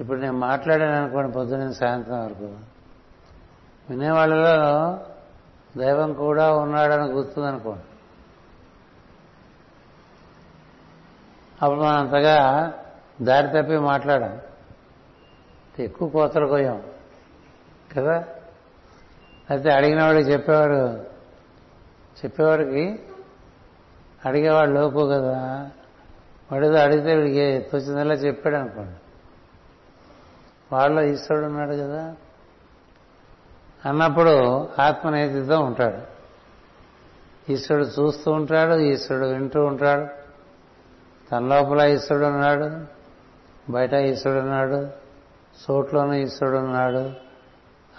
ఇప్పుడు నేను మాట్లాడాను అనుకోండి పొద్దున్న సాయంత్రం వరకు, వినేవాళ్ళలో దైవం కూడా ఉన్నాడని గుర్తుందనుకోండి. అప్పుడు మనం అంతగా దారి తప్పి మాట్లాడాం, ఎక్కువ కోతలు పోయాం కదా. అయితే అడిగినవాడు చెప్పేవాడికి అడిగేవాడు లోకు కదా. వాడేదో అడిగితే వీడికి తోచిందలా చెప్పాడు అనుకోండి, వాళ్ళలో ఈశ్వరుడు ఉన్నాడు కదా. అన్నప్పుడు ఆత్మనైతితో ఉంటాడు. ఈశ్వరుడు చూస్తూ ఉంటాడు, ఈశ్వరుడు వింటూ ఉంటాడు. తన లోపల ఈశ్వరుడు ఉన్నాడు, బయట ఈశ్వరుడు ఉన్నాడు, చోట్లోనూ ఈశ్వరుడు ఉన్నాడు.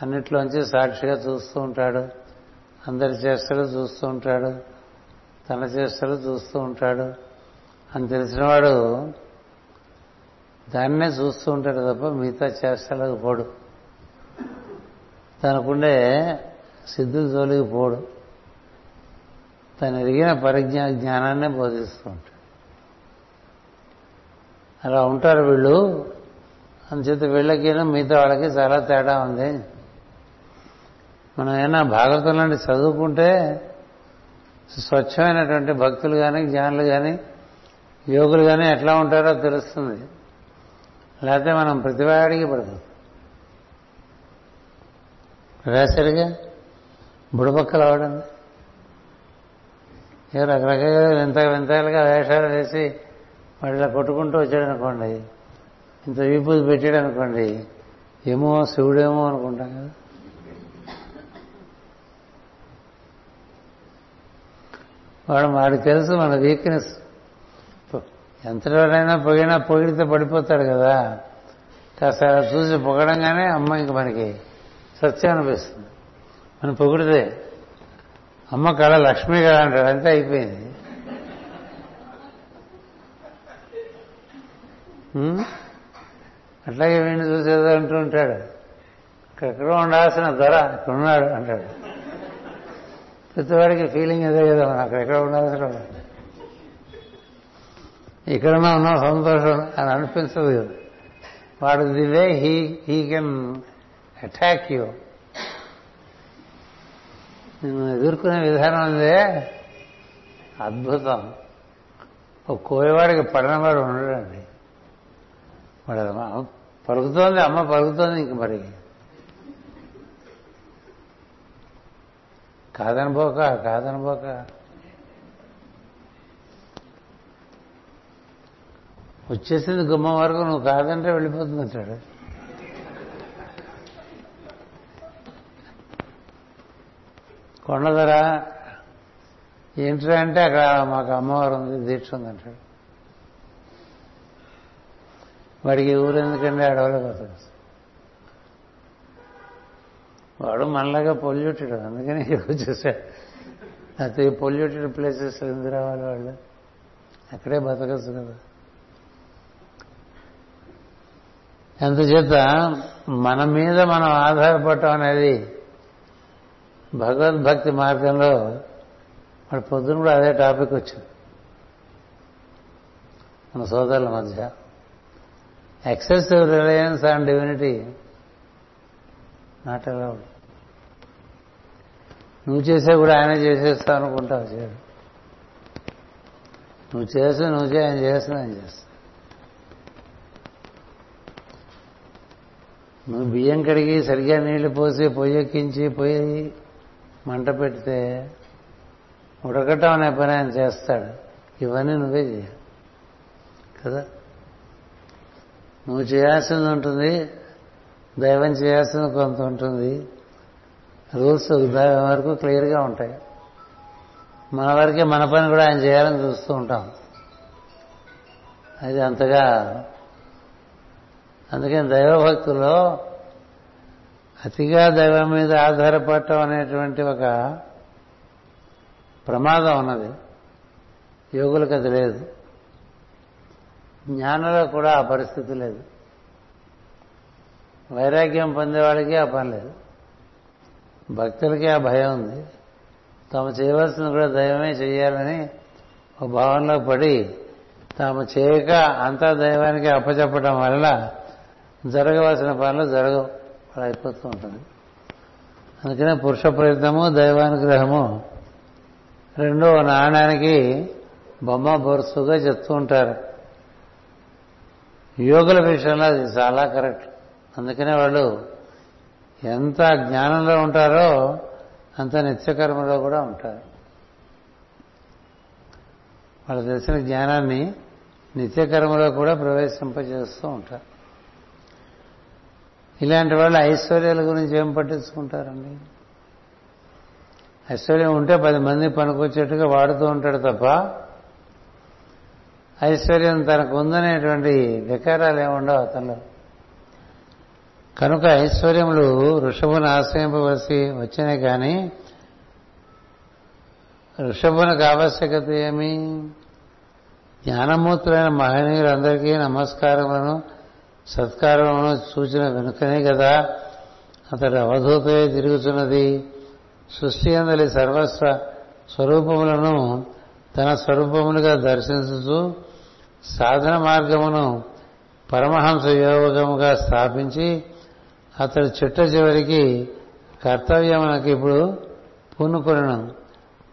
అన్నిట్లోంచి సాక్షిగా చూస్తూ ఉంటాడు, అందరి చేష్టలు చూస్తూ ఉంటాడు, తన చేష్టలు చూస్తూ ఉంటాడు అని తెలిసినవాడు దాన్నే చూస్తూ ఉంటాడు తప్ప మిగతా చేష్టలకు పోడు, తనకుండే సిద్ధుల జోలికి పోడు. తను ఎరిగిన పరిజ్ఞానాన్నే బోధిస్తూ ఉంటాడు. అలా ఉంటారు వీళ్ళు. అందుచేత వీళ్ళకైనా మిగతా వాళ్ళకి చాలా తేడా ఉంది. మనం ఏమైనా భాగవతం లాంటి చదువుకుంటే స్వచ్ఛమైనటువంటి భక్తులు కానీ జ్ఞానులు కానీ యోగులు కానీ ఎట్లా ఉంటారో తెలుస్తుంది. లేకపోతే మనం ప్రతివాడికి పడుతుంది రాసరిగా బుడబక్కలు అవడండి. ఏ రకరకాల వింత వింతలుగా వేషాలు వేసి వాడు ఇలా కొట్టుకుంటూ వచ్చాడు అనుకోండి, ఇంత వీపుది పెట్టాడు అనుకోండి, ఏమో శివుడేమో అనుకుంటాం కదా. వాడికి తెలుసు మన వీక్నెస్. ఎంతలోనైనా పొగినా పొగిడితే పడిపోతాడు కదా, కాస్త అలా చూసి పొగడంగానే అమ్మ ఇంక మనకి సత్యం అనిపిస్తుంది. మనం పొగిడితే అమ్మ కళ లక్ష్మీ కళ అంటాడు, అంతే అయిపోయింది. అట్లాగే వీడిని చూసేదో అంటూ ఉంటాడు, ఎక్కడో ఉండాల్సిన ధర ఇక్కడ ఉన్నాడు అంటాడు. ప్రతివాడికి ఫీలింగ్ అదే కదా, మనం అక్కడెక్కడ ఉండాల్సిన ఇక్కడన్నా ఉన్నాం సంతోషం అని అనిపించదు కదా. వాడు the way he can attack you, నేను ఎదుర్కొనే విధానం అదే అద్భుతం. ఒక కోయవాడికి పడినవాడు ఉండడండి. వాడు పలుకుతోంది, అమ్మ పలుకుతోంది, ఇంక మరి కాదనుకోక వచ్చేసింది గుమ్మం వరకు, నువ్వు కాదంటే వెళ్ళిపోతుంది అంటాడు. కొండధర ఏంట్రా అంటే అక్కడ మాకు అమ్మవారు ఉంది, దీక్ష ఉందంటాడు. వాడికి ఊరెందుకంటే అడవలే పోతాడు. వాడు మనలాగా పొల్యూటెడ్, అందుకని చూసాడు. అయితే ఈ పొల్యూటెడ్ ప్లేసెస్ ఎందుకు రావాలి, వాళ్ళు అక్కడే బతకచ్చు కదా. అందుచేత మన మీద మనం ఆధారపడటం అనేది భగవద్భక్తి మార్గంలో వాడు పొద్దున కూడా అదే టాపిక్ వచ్చింది. మన సోదరుల మధ్య excessive reliance on divinity not allowed. నువ్వు చేసే కూడా ఆయనే చేసేస్తావు అనుకుంటావు, చేయడు. నువ్వు చేసి ఆయన చేస్తున్నా ఆయన చేస్తా. నువ్వు బియ్యం కడిగి సరిగ్గా నీళ్లు పోసి పొయ్యెక్కించి పొయ్యి మంట పెడితే ఉడకటం అనే పని ఆయన చేస్తాడు. ఇవన్నీ నువ్వే చేయాలి కదా. నువ్వు చేయాల్సింది ఉంటుంది, దైవం చేయాల్సింది కొంత ఉంటుంది. రూల్స్ దైవం వరకు క్లియర్గా ఉంటాయి. మన వరకే మన పని కూడా ఆయన చేయాలని చూస్తూ ఉంటాం. అది అంతగా అందుకని దైవభక్తుల్లో అతిగా దైవం మీద ఆధారపడటం అనేటువంటి ఒక ప్రమాదం ఉన్నది. యోగులకు అది లేదు, జ్ఞానంలో కూడా ఆ పరిస్థితి లేదు, వైరాగ్యం పొందేవాడికి ఆ పని లేదు, భక్తులకి ఆ భయం ఉంది. తాము చేయవలసింది కూడా దైవమే చేయాలని ఒక భావనలో పడి తాము చేయక అంతా దైవానికి అప్పచెప్పడం వల్ల జరగవలసిన పనులు జరగవు, అలా అయిపోతూ ఉంటుంది. అందుకనే పురుష ప్రయత్నము దైవానుగ్రహము రెండో నాణ్యానికి బొమ్మ బొరుసుగా చెప్తూ ఉంటారు. యోగుల విషయంలో అది చాలా కరెక్ట్. అందుకనే వాళ్ళు ఎంత జ్ఞానంలో ఉంటారో అంత నిత్యకర్మలో కూడా ఉంటారు. వాళ్ళు తెలిసిన జ్ఞానాన్ని నిత్యకర్మలో కూడా ప్రవేశింపజేస్తూ ఉంటారు. ఇలాంటి వాళ్ళు ఐశ్వర్యాల గురించి ఏం పట్టించుకుంటారండి? ఐశ్వర్యం ఉంటే 10 మంది పనికొచ్చేట్టుగా వాడుతూ ఉంటాడు తప్ప ఐశ్వర్యం తనకు ఉందనేటువంటి వికారాలు ఏముండవు అతను. కనుక ఐశ్వర్యములు ఋషభును ఆశ్రయింపవలసి వచ్చినే కానీ ఋషభునికి ఆవశ్యకత ఏమి? జ్ఞానమూర్తులైన మహనీయులందరికీ నమస్కారములను సత్కారములను సూచన వెనుకనే కదా అతడు అవధూతయే తిరుగుతున్నది. సృష్టి అందలి సర్వస్వ స్వరూపములను తన స్వరూపములుగా దర్శించుతూ సాధన మార్గమును పరమహంస యోగముగా స్థాపించి అతడు చిట్ట చివరికి కర్తవ్యమునకు ఇప్పుడు పూనుకొనను.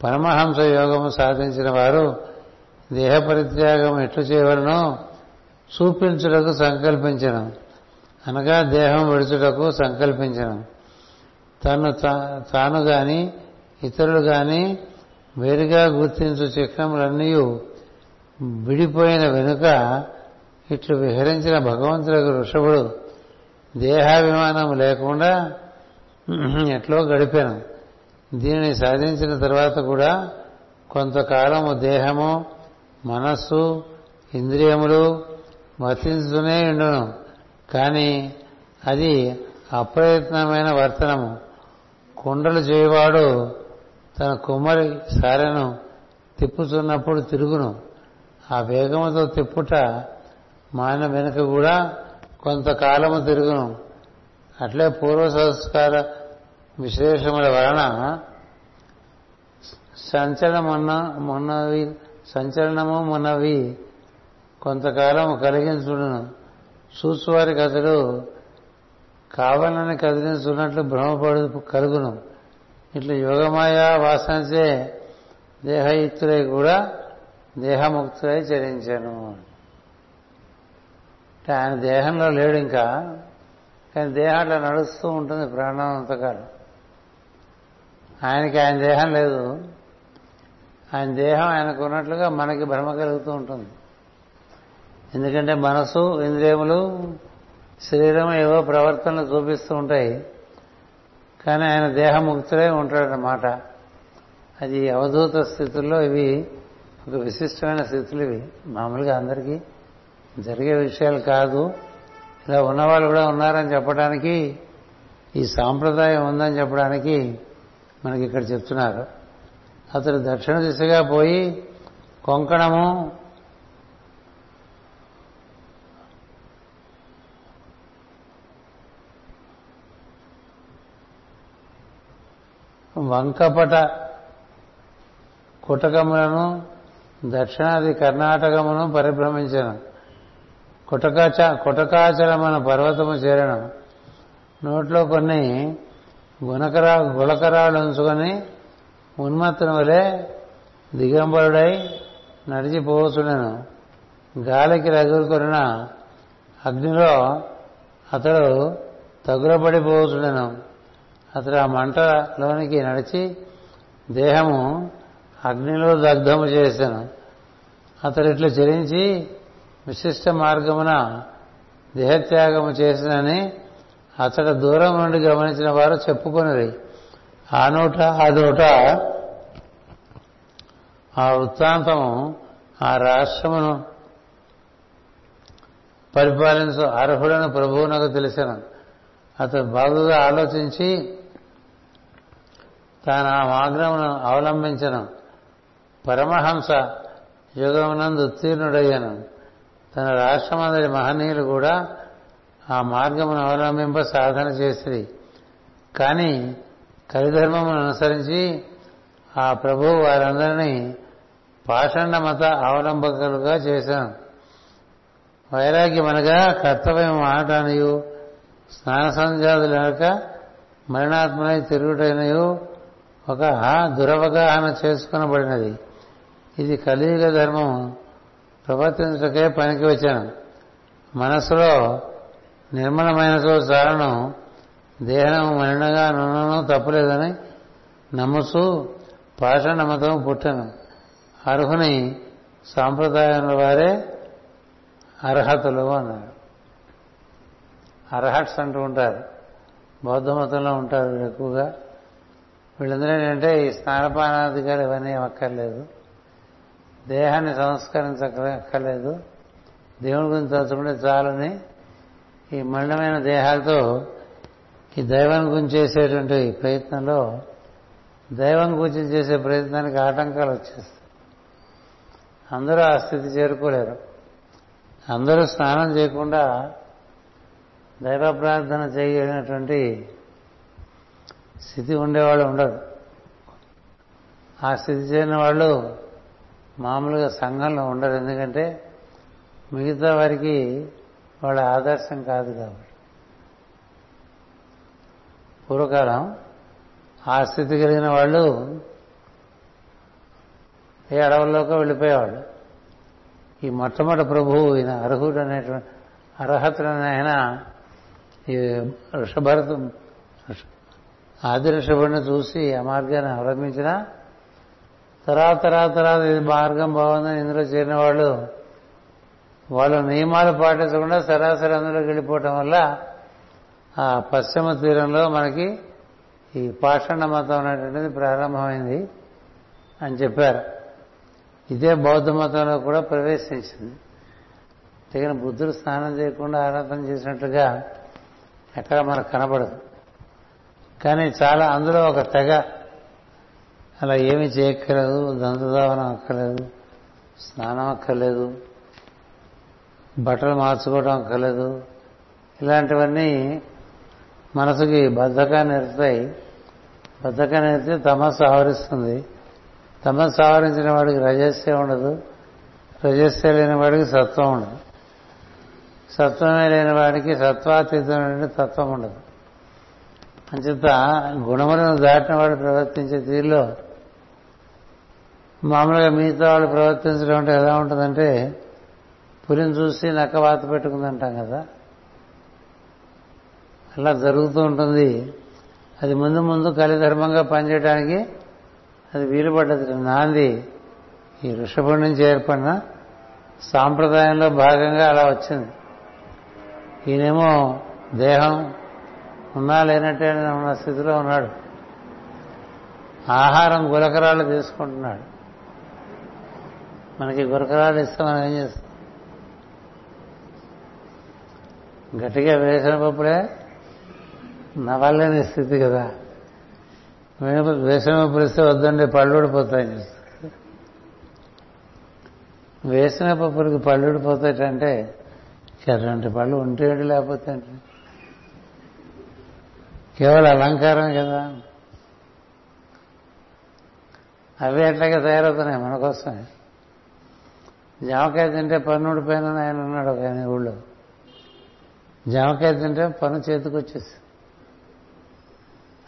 పరమహంస యోగము సాధించిన వారు దేహపరిత్యాగం ఎట్లు చేయవలనో చూపించుటకు సంకల్పించను, అనగా దేహం విడుచుటకు సంకల్పించను. తను తాను కానీ ఇతరులు కానీ వేరుగా గుర్తించు చిహ్నములన్నీ విడిపోయిన వెనుక ఇట్లు విహరించిన భగవంతులకు ఋషభుడు దేహాభిమానం లేకుండా ఎట్లో గడిపాను. దీనిని సాధించిన తర్వాత కూడా కొంతకాలము దేహము మనస్సు ఇంద్రియములు వర్తించుతూనే ఉండును, కానీ అది అప్రయత్నమైన వర్తనము. కుండలు చేయవాడు తన కుమ్మరి సారెను తిప్పుతున్నప్పుడు తిరుగును, ఆ వేగముతో తిప్పుట మాన వెనుక కూడా కొంతకాలము తిరుగును. అట్లే పూర్వ సంస్కార విశేషముల వలన సంచలనమున్నవి కొంతకాలం కలిగించుడును. చూసువారి కథలు కావాలని కదిలించున్నట్లు భ్రమపడు కలుగును. ఇట్లా యోగమాయా వాసనచే దేహయుక్తులై కూడా దేహముక్తులై చరించాను. ఆయన దేహంలో లేడు ఇంకా, కానీ దేహం అట్లా నడుస్తూ ఉంటుంది ప్రాణం అంతకాలం. ఆయనకి ఆయన దేహం లేదు, ఆయన దేహం ఆయనకు ఉన్నట్లుగా మనకి భ్రమ కలుగుతూ ఉంటుంది. ఎందుకంటే మనసు ఇంద్రియములు శరీరం ఏవో ప్రవర్తనలు చూపిస్తూ ఉంటాయి, కానీ ఆయన దేహముక్తులే ఉంటాడన్నమాట. అది అవధూత స్థితుల్లో ఇవి ఒక విశిష్టమైన స్థితులు. ఇవి మామూలుగా అందరికీ జరిగే విషయాలు కాదు. ఇలా ఉన్నవాళ్ళు కూడా ఉన్నారని చెప్పడానికి, ఈ సాంప్రదాయం ఉందని చెప్పడానికి మనకి ఇక్కడ చెప్తున్నారు. అతడు దక్షిణ దిశగా పోయి కొంకణము వంకపట కుటకములను దక్షిణాది కర్ణాటకమును పరిభ్రమించను. కుటకాచలమైన పర్వతము చేరను. నోట్లో కొన్ని గులకరాలు ఉంచుకొని ఉన్మత్తుని వలె దిగంబరుడై నడిచిపోవచ్చునను. గాలికి రగులుకొనిన అగ్నిలో అతడు తగులబడిపోవచ్చునను. అతడు ఆ మంటలోనికి నడిచి దేహము అగ్నిలో దగ్ధము చేశాను. అతడు ఇట్లు చరించి విశిష్ట మార్గమున దేహత్యాగము చేసినని అతడు దూరం నుండి గమనించిన వారు చెప్పుకొనిరి. ఆ నోట ఆ నోట ఆ వృత్తాంతము ఆ రాష్ట్రమును పరిపాలించు అర్హుడని ప్రభువునకు తెలిసాను. అతడు బాగుగా ఆలోచించి తాను ఆ మార్గమును అవలంబించను. పరమహంస యుగమునందు ఉత్తీర్ణుడయ్యాను. తన రాష్ట్రమందరి మహనీయులు కూడా ఆ మార్గమును అవలంబింప సాధన చేసిరి, కానీ కలిధర్మమును అనుసరించి ఆ ప్రభువు వారందరినీ పాషండ మత అవలంబకులుగా చేశాను. వైరాగ్యం అనగా కర్తవ్యం ఆటనియు స్నాన సంధ్యాదులు అనక మరణాత్మలై తిరుగుటైనయు ఒక దురవగాహన చేసుకునబడినది. ఇది కలియుగ ధర్మం ప్రవర్తించకే పనికి వచ్చాను. మనసులో నిర్మలమైన చాలను దేహము మరణగా నూనెను తప్పలేదని నమ్ముచు పాషాణమతం పుట్టను. అర్హుని సాంప్రదాయం వారే అర్హతలు అన్నారు. అర్హట్స్ అంటూ ఉంటారు, బౌద్ధ మతంలో ఉంటారు ఎక్కువగా. వీళ్ళందరూ ఏంటంటే ఈ స్నానపానాధికారు ఇవన్నీ అక్కర్లేదు, దేహాన్ని సంస్కరించక్కర్లేదు, దేవుని గురించి తలుచుకుంటే చాలని ఈ మలినమైన దేహాలతో ఈ దైవం గురించి చేసేటువంటి ప్రయత్నంలో దైవం గురించి చేసే ప్రయత్నానికి ఆటంకాలు వచ్చేస్తాయి. అందరూ ఆ స్థితి చేరుకోలేరు. అందరూ స్నానం చేయకుండా దైవ ప్రార్థన చేయనటువంటి స్థితి ఉండేవాళ్ళు ఉండరు. ఆ స్థితి చేరిన వాళ్ళు మామూలుగా సంఘంలో ఉండరు, ఎందుకంటే మిగతా వారికి వాళ్ళ ఆదర్శం కాదు కాబట్టి. పూర్వకాలం ఆ స్థితి కలిగిన వాళ్ళు ఏ అడవుల్లోకి వెళ్ళిపోయేవాళ్ళు. ఈ మొట్టమొదటి ప్రభువు ఈయన అర్హుడు అనేటువంటి అర్హతలనే ఆయన ఈ వృషభరతం ఆది వృషభుడిని చూసి ఆ మార్గాన్ని అవలంబించిన తర్వాత తర్వాత తర్వాత ఇది మార్గం బాగుందని ఇందులో చేరిన వాళ్ళు వాళ్ళు నియమాలు పాటించకుండా సరాసరి అందులోకి వెళ్ళిపోవటం వల్ల ఆ పశ్చిమ తీరంలో మనకి ఈ పాషాణ మతం అనేటువంటిది ప్రారంభమైంది అని చెప్పారు. ఇదే బౌద్ధ మతంలో కూడా ప్రవేశించింది. తగిన బుద్ధుడు స్నానం చేయకుండా ఆరాధన చేసినట్లుగా ఎక్కడ మనకు కనబడదు, కానీ చాలా అందులో ఒక తెగ అలా ఏమీ చేయక్కర్లేదు, దంతధావనం అక్కర్లేదు, స్నానం అక్కర్లేదు, బట్టలు మార్చుకోవడం అక్కర్లేదు, ఇలాంటివన్నీ మనసుకి బద్ధకాన్ని ఎరుతాయి. బద్ధకాన్ని ఎరితే తమస్సు ఆవరిస్తుంది. తమస్సు ఆవరించిన వాడికి రజస్సే ఉండదు, రజస్సే లేని వాడికి సత్వం ఉండదు, సత్వమే లేని వాడికి సత్వాతీతమైన తత్వం ఉండదు. అంచేత గుణములను దాటిన వాడు ప్రవర్తించే తీరులో మామూలుగా మిగతా వాళ్ళు ప్రవర్తించడం అంటే ఎలా ఉంటుందంటే పులిని చూసి నక్క వాత పెట్టుకుందంటాం కదా, అలా జరుగుతూ ఉంటుంది. అది ముందు ముందు కలిధర్మంగా పనిచేయడానికి అది వీలుపడ్డది. నాంది ఈ ఋషభుడి నుంచి ఏర్పడిన సాంప్రదాయంలో భాగంగా అలా వచ్చింది. ఈయనేమో దేహం ఉన్నా లేనట్టే ఉన్న స్థితిలో ఉన్నాడు. ఆహారం గురకరాళ్ళు తీసుకుంటున్నాడు. మనకి గురకరాళ్ళు ఇస్తే మనం ఏం చేస్తాం? గట్టిగా వేసినప్పుడే నవ్వలేని స్థితి కదా. వేసినప్పుడు ఇస్తే వద్దండి పళ్ళుడిపోతాయి చేస్తాం. వేసిన పప్పులకి పళ్ళుడిపోతాయంటే రెండు పళ్ళు ఉంటే లేకపోతే కేవలం అలంకారం కదా. అవి అట్లాగే తయారవుతున్నాయి మన కోసమే. జామకాయ తింటే పన్నుడి పైన ఆయన ఉన్నాడు ఒక ఆయన ఊళ్ళో. జామకాయ తింటే పన్ను చేతికి వచ్చేసి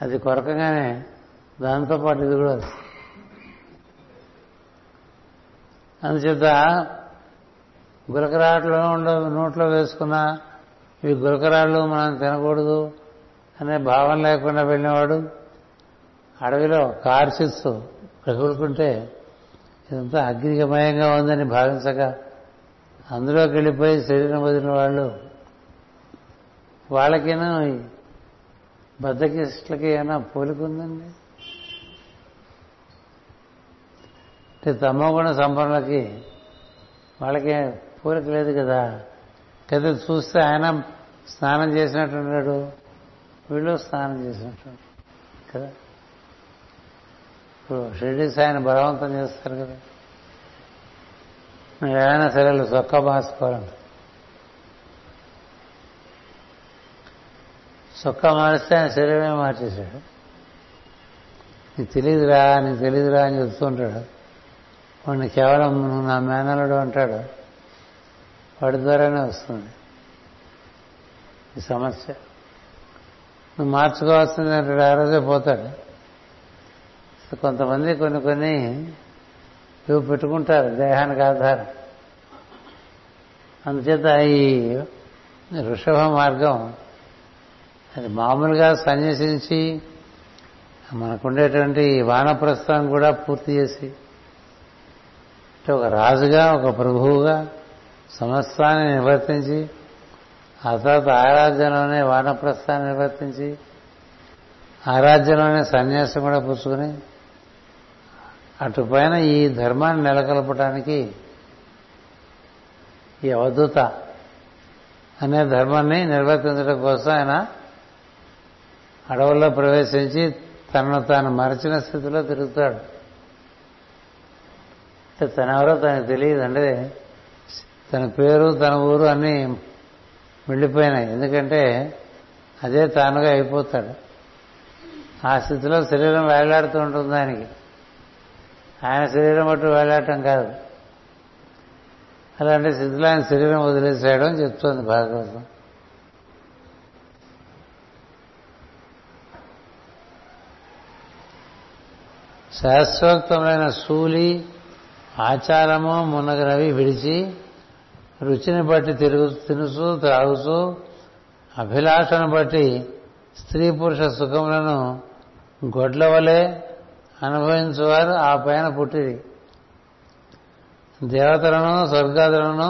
అది కొరకగానే దాంతోపాటు ఇది కూడా వస్తుంది. అందుచేత గులకరాట్లో ఉండవు, నోట్లో వేసుకున్నా ఇవి గులకరాళ్ళు మనం తినకూడదు అనే భావం లేకుండా వెళ్ళినవాడు అడవిలో కార్చిస్తూ ప్రగులుకుంటే ఇదంతా అగ్నిమయంగా ఉందని భావించక అందులోకి వెళ్ళిపోయి శరీరం వదిలిన వాళ్ళు వాళ్ళకైనా బద్దకిష్టలకి ఏమైనా పోలికుందండి. అంటే తమోగుణ సంపన్నులకి వాళ్ళకి పోలిక లేదు కదా. కదా చూస్తే ఆయన స్నానం చేసినట్టున్నాడు, వీళ్ళు స్నానం చేసినట్టు కదా. ఇప్పుడు షిరిడి సాయిని బలవంతం చేస్తారు కదా, నువ్వు ఏమైనా సరే చొక్కా మార్చుకోవాలంట. చొక్కా మారిస్తే ఆయన శరీరమే మార్చేశాడు. నీకు తెలియదురా అని చెప్తూ ఉంటాడు. వాడిని కేవలం నువ్వు నా మేనలుడు అంటాడు. వాడి ద్వారానే వస్తుంది ఈ సమస్య. నువ్వు మార్చుకోవాల్సింది అంటాడు, ఆ రోజే పోతాడు. కొంతమంది కొన్ని ఇవి పెట్టుకుంటారు దేహానికి ఆధారం. అందుచేత ఈ వృషభ మార్గం అది మామూలుగా సన్యసించి మనకుండేటువంటి వానప్రస్థం కూడా పూర్తి చేసి ఒక రాజుగా ఒక ప్రభువుగా సమస్తాన్ని నివర్తించి అతత ఆరాధ్యలోనే వానప్రస్థాన్ని నిర్వర్తించి, ఆరాధ్యలోనే సన్యాసం కూడా పుచ్చుకుని, అటుపైన ఈ ధర్మాన్ని నెలకొల్పడానికి ఈ అవధూత అనే ధర్మాన్ని నిర్వర్తించడం కోసం ఆయన అడవుల్లో ప్రవేశించి తనను తాను మరచిన స్థితిలో తిరుగుతాడు. తనెవరో తనకు తెలియదు, అంటే తన పేరు తన ఊరు అన్నీ వెళ్ళిపోయినాయి. ఎందుకంటే అదే తానుగా అయిపోతాడు. ఆ స్థితిలో శరీరం వేలాడుతూ ఉంటుంది ఆయనకి, ఆయన శరీరం బట్టి వేలాడటం కాదు. అలాంటి స్థితిలో ఆయన శరీరం వదిలేసాడు అని చెప్తోంది భాగవతం. శాస్త్రోక్తమైన శూలి ఆచారము మునగనవి విడిచి రుచిని బట్టి తినుసు త్రాగుసు అభిలాషను బట్టి స్త్రీ పురుష సుఖములను గొడ్ల వలె అనుభవించేవారు ఆ పైన పుట్టిరి. దేవతలను స్వర్గాదులను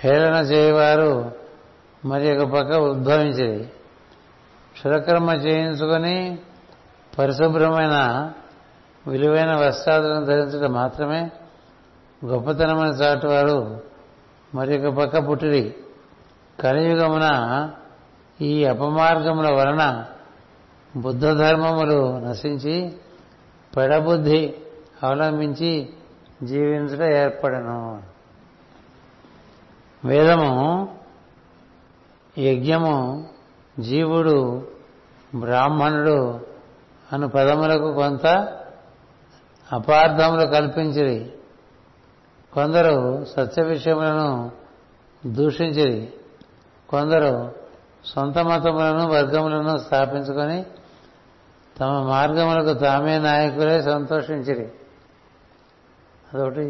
హేళన చేయవారు మరి ఒక పక్క ఉద్భవించేది. క్షురకర్మ చేయించుకొని పరిశుభ్రమైన విలువైన వస్త్రాలను ధరించడం మాత్రమే గొప్పతనమని చాటువారు మరి ఒక పక్క పుట్టిరి. కలియుగమున ఈ అపమార్గముల వలన బుద్ధ ధర్మములు నశించి పెడబుద్ధి అవలంబించి జీవించడం ఏర్పడను. వేదము యజ్ఞము జీవుడు బ్రాహ్మణుడు అను పదములకు కొంత అపార్థములు కల్పించిరి. కొందరు సత్య విషయములను దూషించిరి. కొందరు సొంత మతములను వర్గములను స్థాపించుకొని తమ మార్గములకు తామే నాయకులే సంతోషించిరి. అదొకటి.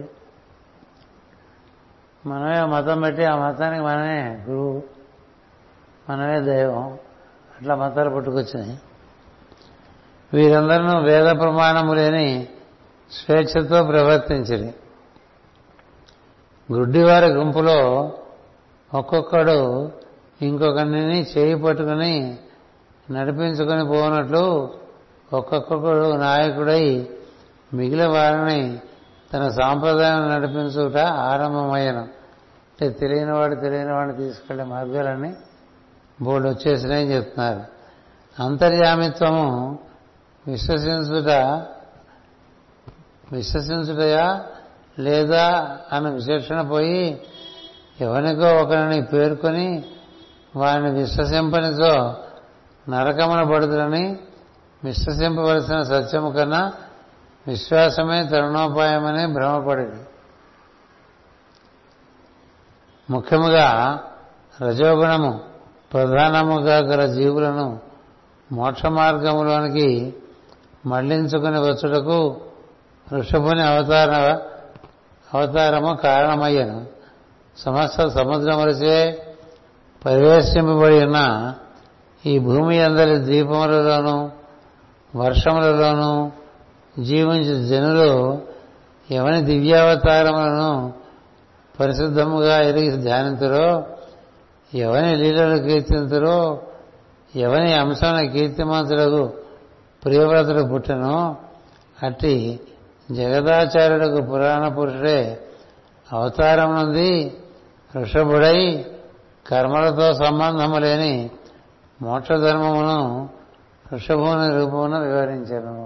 మనమే మతం పెట్టి ఆ మతానికి మనమే గురువు, మనమే దైవం, అట్లా మతాలు పుట్టుకొచ్చినాయి. వీరందరూ వేద ప్రమాణము లేని స్వేచ్ఛతో ప్రవర్తించిరి. గుడ్డివారి గుంపులో ఒక్కొక్కడు ఇంకొకరిని చేయి పట్టుకుని నడిపించుకొని పోనట్లు ఒక్కొక్కడు నాయకుడై మిగిలిన వారిని తన సాంప్రదాయాన్ని నడిపించుట ఆరంభమయ్యను. అంటే తెలియనివాడిని తీసుకెళ్లే మార్గాలన్నీ బోర్డు వచ్చేసినాయని చెప్తున్నారు. అంతర్యామిత్వము విశ్వసించుటయా లేదా అన్న విశేషణ పోయి ఎవరికో ఒకరిని పేర్కొని వారిని విశ్వసింపనితో నరకమున పడుతులని విశ్వసింపవలసిన సత్యము కన్నా విశ్వాసమే తరుణోపాయమని భ్రమపడేది. ముఖ్యముగా రజోగుణము ప్రధానముగా గల జీవులను మోక్ష మార్గంలోనికి మళ్లించుకుని వచ్చుటకు ఋషభుని అవతారము కారణమయ్యను. సమస్త సముద్రములచే పరివేశింపబడి ఉన్న ఈ భూమి అందరి ద్వీపములలోనూ వర్షములలోనూ జీవించే జనులు ఎవని దివ్యావతారములను పరిశుద్ధముగా ఎరిగి ధ్యానింతురో, ఎవని లీలలు కీర్తింతురో, ఎవని అంశమున కీర్తిమంతులకు ప్రియవ్రతుడు పుట్టెనో అట్టి జగదాచార్యులకు పురాణ పురుషుడే అవతారం నుండి ఋషభుడై కర్మలతో సంబంధము లేని మోక్షధర్మమును ఋషభుని రూపమును వివరించెను.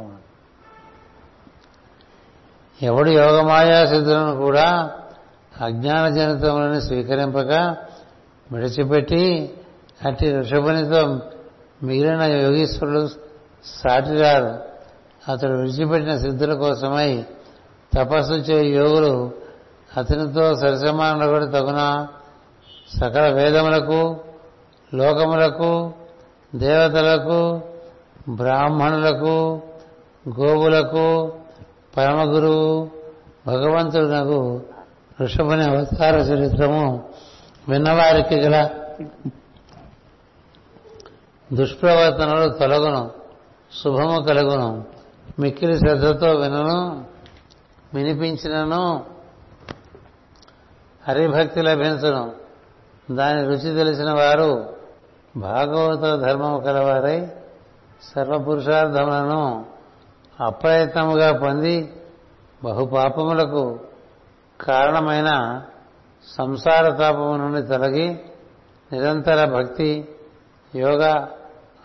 ఎవడు యోగమాయా సిద్ధులను కూడా అజ్ఞానజనితములను స్వీకరింపక విడిచిపెట్టి అట్టి ఋషభునితో మిగిలిన యోగీశ్వరులు సాటిరారు. అతడు విడిచిపెట్టిన సిద్ధుల కోసమై తపస్సు చే యోగులు అతనితో సరిసమానుడు కూడా తగున సకల వేదములకు లోకములకు దేవతలకు బ్రాహ్మణులకు గోవులకు పరమగురువు భగవంతుడునకు ఋషభుని అవతార చరిత్రము విన్నవారికి గల దుష్ప్రవర్తనలు తొలగును, శుభము కలుగును. మిక్కిలి శ్రద్ధతో వినిపించినను హరిభక్తి లభించను. దాని రుచి తెలిసిన వారు భాగవత ధర్మము కలవారై సర్వపురుషార్థములను అప్రయత్నముగా పొంది బహుపాపములకు కారణమైన సంసార తాపము నుండి తొలగి నిరంతర భక్తి యోగ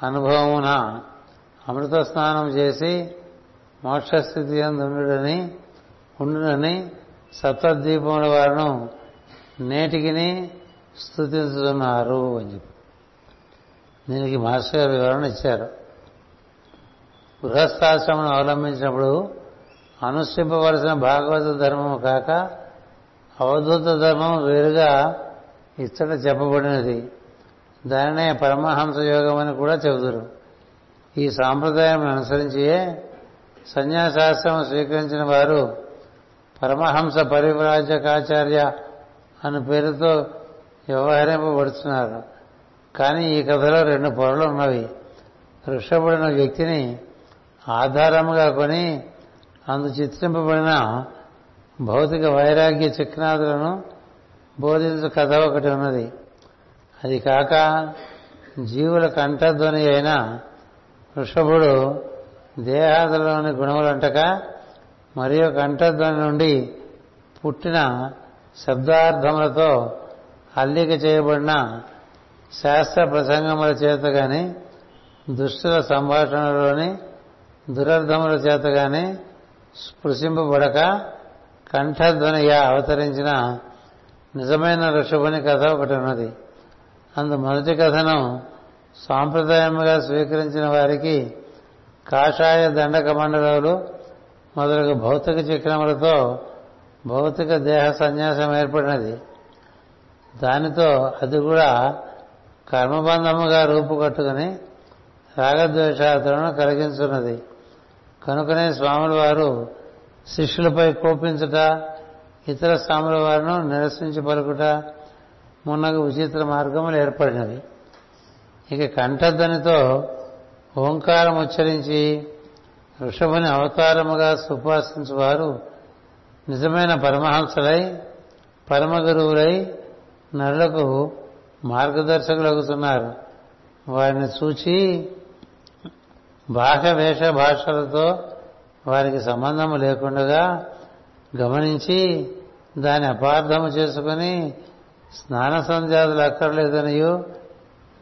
అనుభవమున అమృత స్నానం చేసి మోక్షస్థితి అందుండుడని సప్తద్వీపముల వారును నేటికిని స్తుతిస్తున్నారు అని చెప్పి దీనికి మాస్టర్ గారు వివరణ ఇచ్చారు. గృహస్థాశ్రమం అవలంబించినప్పుడు అనుష్ఠింపవలసిన భాగవత ధర్మము కాక అవధూత ధర్మం వేరుగా ఇచ్చట చెప్పబడినది. దానినే పరమహంస యోగం అని కూడా చెబుతారు. ఈ సాంప్రదాయం అనుసరించే సన్యాసాశ్రమం స్వీకరించిన వారు పరమహంస పరివ్రాజకాచార్య అనే పేరుతో వ్యవహరింపబడుతున్నారు. కానీ ఈ కథలో రెండు పొరలు ఉన్నవి. వృక్షపడిన వ్యక్తిని ఆధారముగా కొని అందు చిత్రింపబడిన భౌతిక వైరాగ్య చిహ్నాదులను బోధించు కథ ఒకటి ఉన్నది. అది కాక జీవుల కంఠధ్వని అయిన వృషభుడు దేహాదులోని గుణములంటక మరియు కంఠధ్వని నుండి పుట్టిన శబ్దార్థములతో అల్లిక చేయబడిన శాస్త్ర ప్రసంగముల చేత కానీ దుష్టుల సంభాషణలోని దురర్థముల చేత కానీ స్పృశింపబడక కంఠధ్వనిగా అవతరించిన నిజమైన ఋషభుని కథ ఒకటి ఉన్నది. అందు మొదటి కథను సాంప్రదాయముగా స్వీకరించిన వారికి కాషాయ దండక మండలాలు మొదలగు భౌతిక చిహ్నములతో భౌతిక దేహ సన్యాసం ఏర్పడినది. దానితో అది కూడా కర్మబంధముగా రూపుకట్టుకుని రాగద్వేషాలను కలిగించున్నది. కనుకనే స్వాముల వారు శిష్యులపై కోపించుట, ఇతర స్వాముల వారిను నిరసించి పలుకుట మున్నగు విచిత్ర మార్గములు ఏర్పడినవి. ఇక కంఠధ్వనితో ఓంకారం ఉచ్చరించి వృషభుని అవతారముగా సుపాసించువారు నిజమైన పరమహంసలై పరమ గురువులై నరులకు మార్గదర్శకులగుతున్నారు. వారిని చూచి బాహ్య వేష భాషలతో వారికి సంబంధము లేకుండా గమనించి దాన్ని అపార్థము చేసుకుని స్నాన సంధ్యాదులు అక్కర్లేదనియూ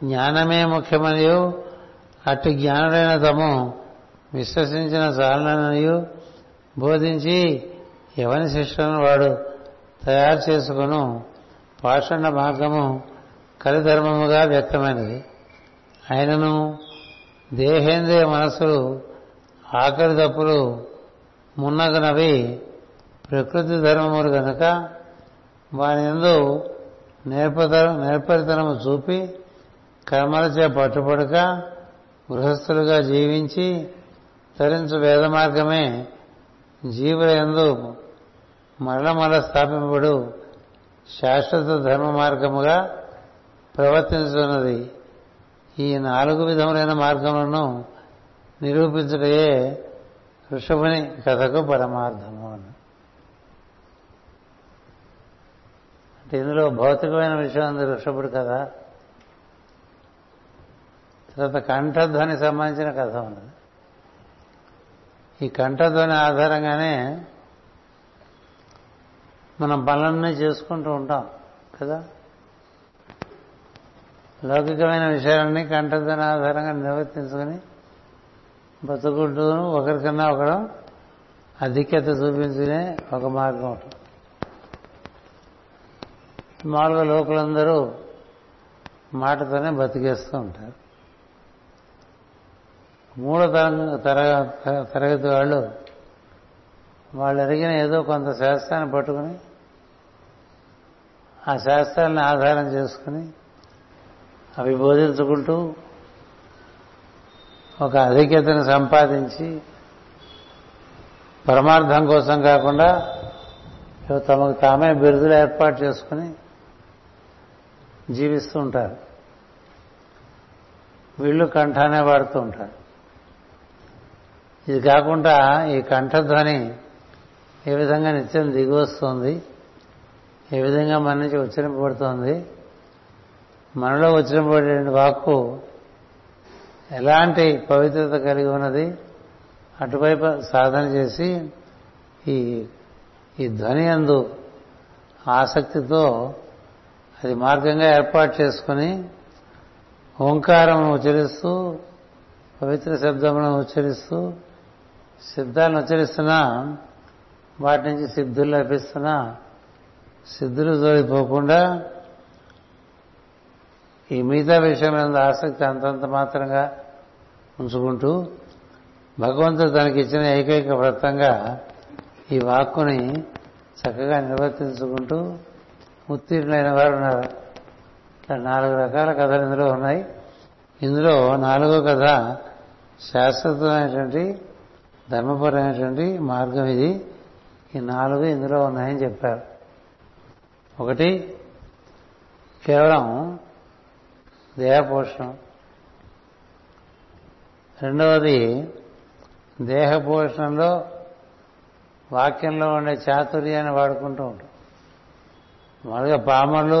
జ్ఞానమే ముఖ్యమనియూ అటు జ్ఞానుడైన తము విశ్వసించిన చాలననియూ బోధించి ఎవని శిష్యులను వాడు తయారు చేసుకును పాషండ మార్గము కలిధర్మముగా వ్యక్తమైనది. అయినను దేహేంద్రియ మనస్సులు ఆకలి తప్పులు మున్నగునవి ప్రకృతి ధర్మములు కనుక వారి యందు నేర్పరితనము చూపి కర్మలచే పట్టుపడక గృహస్థులుగా జీవించి తరించు వేద మార్గమే జీవుల యందు మరల స్థాపింపబడు శాశ్వత ధర్మ మార్గముగా ప్రవర్తిస్తున్నది. ఈ నాలుగు విధములైన మార్గములను నిరూపించటయే ఋషభుని కథకు పరమార్థము అని. అంటే ఇందులో భౌతికమైన విషయం ఉంది ఋషభుడు కథ, తర్వాత కంఠధ్వని సంబంధించిన కథ ఉన్నది. ఈ కంఠధ్వని ఆధారంగానే మనం పనులన్నీ చేసుకుంటూ ఉంటాం కదా. లౌకికమైన విషయాలన్నీ కంఠధ్వని ఆధారంగా నిర్వర్తించుకుని బతుకుంటూ ఒకరికన్నా ఒకరు అధిక్యత చూపించుకునే ఒక మార్గం ఉంటుంది. మామూలుగా లోకులందరూ మాటతోనే బతికేస్తూ ఉంటారు. మూడో తరగతి వాళ్ళు ఎరిగిన ఏదో కొంత శాస్త్రాన్ని పట్టుకుని ఆ శాస్త్రాన్ని ఆధారం చేసుకుని అవి బోధించుకుంటూ ఒక అధిక్యతను సంపాదించి పరమార్థం కోసం కాకుండా తమకు తామే బిరుదులు ఏర్పాటు చేసుకుని జీవిస్తూ ఉంటారు. వీళ్ళు కంఠానే వాడుతూ ఉంటారు. ఇది కాకుండా ఈ కంఠధ్వని ఏ విధంగా నిత్యం దిగి వస్తుంది, ఏ విధంగా మన నుంచి ఉచ్చరింపబడుతోంది, మనలో వచ్చినటువంటి వాక్కు ఎలాంటి పవిత్రత కలిగి ఉన్నది, అటువైపు సాధన చేసి ఈ ధ్వని యందు ఆసక్తితో అది మార్గంగా ఏర్పాటు చేసుకుని ఓంకారమును ఉచ్చరిస్తూ పవిత్ర శబ్దమును ఉచ్చరిస్తూ శబ్దాలను ఉచ్చరిస్తున్నా వాటి నుంచి సిద్ధులు లభిస్తున్నా సిద్ధులు జోడిపోకుండా ఈ మిగతా విషయం మీద ఆసక్తి అంతంత మాత్రంగా ఉంచుకుంటూ భగవంతుడు తనకి ఇచ్చిన ఏకైక వ్రతంగా ఈ వాక్కుని చక్కగా నిర్వర్తించుకుంటూ ఉత్తీర్ణులైన వారు ఉన్నారు. 4 రకాల కథలు ఇందులో ఉన్నాయి. ఇందులో 4వ కథ శాశ్వతమైనటువంటి ధర్మపరమైనటువంటి మార్గం. ఇది ఈ 4 ఇందులో ఉన్నాయని చెప్పారు. 1 కేవలం దేహపోషణం, 2 దేహపోషణలో వాక్యంలో ఉండే చాతుర్యాన్ని వాడుకుంటూ ఉంటాం. మామూలుగా పామర్లు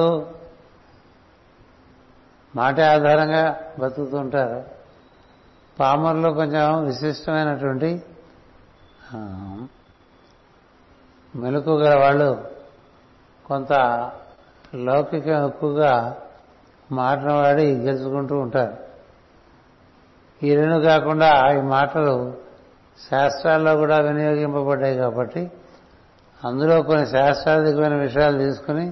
మాట ఆధారంగా బతుకుతుంటారు. పామర్లో కొంచెం విశిష్టమైనటువంటి మెలకు గల వాళ్ళు కొంత లౌకికం ఎక్కువగా మాటను వాడి గెలుచుకుంటూ ఉంటారు. ఈ 2 కాకుండా ఈ మాటలు శాస్త్రాల్లో కూడా వినియోగింపబడ్డాయి కాబట్టి అందులో కొన్ని శాస్త్రాధికమైన విషయాలు తీసుకుని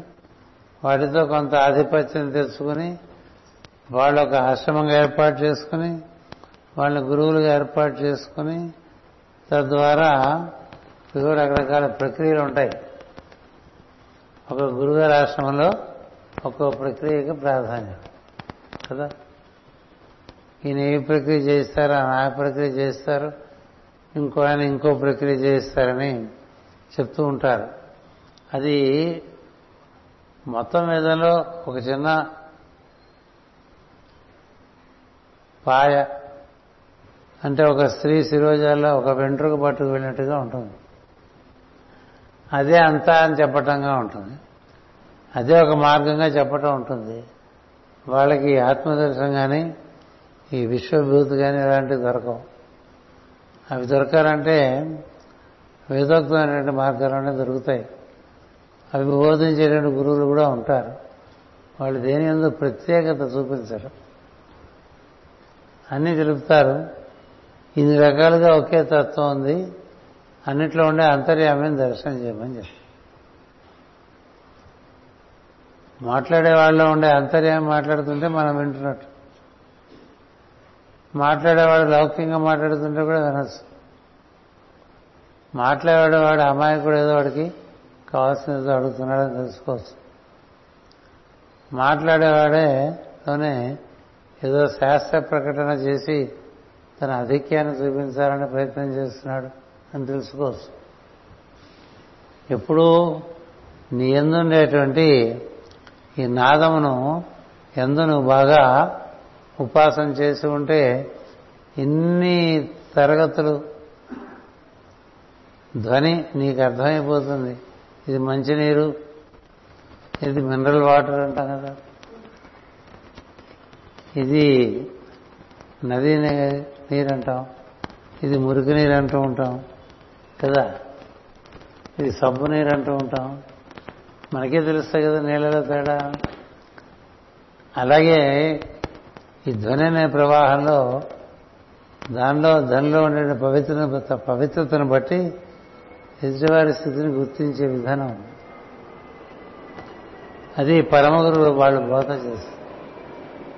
వాటితో కొంత ఆధిపత్యం తెచ్చుకుని వాళ్ళు ఒక ఆశ్రమంగా ఏర్పాటు చేసుకుని వాళ్ళని గురువులుగా ఏర్పాటు చేసుకుని తద్వారా ఇదిగో రకరకాల ప్రక్రియలు ఉంటాయి. ఒక గురుగారి ఆశ్రమంలో ఒక్కో ప్రక్రియకి ప్రాధాన్యం కదా. ఈయన ఏ ప్రక్రియ చేస్తారు, ఆయన ఆ ప్రక్రియ చేస్తారు, ఇంకో ఆయన ఇంకో ప్రక్రియ చేస్తారని చెప్తూ ఉంటారు. అది మొత్తం మీదలో ఒక చిన్న పాయ, అంటే ఒక స్త్రీ శిరోజాల్లో ఒక వెంట్రుక పట్టుకు వెళ్ళినట్టుగా ఉంటుంది. అదే అంతా అని చెప్పటంగా ఉంటుంది. అదే ఒక మార్గంగా చెప్పటం ఉంటుంది. వాళ్ళకి ఆత్మదర్శనం కానీ ఈ విశ్వభూతి కానీ ఇలాంటివి దొరకవు. అవి దొరకాలంటే వేదోక్తమైనటువంటి మార్గాలనే దొరుకుతాయి. అవి బోధించేటువంటి గురువులు కూడా ఉంటారు. వాళ్ళు దేని యందు ప్రత్యేకత చూపించరు, అన్నీ తెలుపుతారు. ఇన్ని రకాలుగా ఒకే తత్వం ఉంది, అన్నిట్లో ఉండే అంతర్యామిని దర్శనం చేయమని చెప్తారు. మాట్లాడే వాళ్ళలో ఉండే అంతర్యామి మాట్లాడుతుంటే మనం వింటున్నట్టు, మాట్లాడేవాడు లౌకికంగా మాట్లాడుతుంటే కూడా వినొచ్చు. మాట్లాడేవాడు అమాయకుడు ఏదో వాడికి కావాల్సిన ఏదో అడుగుతున్నాడని తెలుసుకోవచ్చు. మాట్లాడేవాడేతోనే ఏదో శాస్త్ర ప్రకటన చేసి తన అధిక్యాన్ని చూపించాలని ప్రయత్నం చేస్తున్నాడు అని తెలుసుకోవచ్చు. ఎప్పుడూ నీ ఎందుండేటువంటి ఈ నాదమును ఎందు నువ్వు బాగా ఉపాసన చేసి ఉంటే ఇన్ని తరగతులు ధ్వని నీకు అర్థమైపోతుంది. ఇది మంచినీరు, ఇది మినరల్ వాటర్ అంటాం కదా, ఇది నదీ నీరు అంటాం, ఇది మురికి నీరు అంటూ ఉంటాం కదా, ఇది సబ్బు నీరు అంటూ ఉంటాం. మనకే తెలుస్తాయి కదా నీళ్ళలో తేడా. అలాగే ఈ ధ్వని అనే ప్రవాహంలో ధ్వనిలో ఉండే పవిత్రతను బట్టి ఎదుటివారి స్థితిని గుర్తించే విధానం అది పరమ గురువులు వాళ్ళు బోధ చేస్తారు.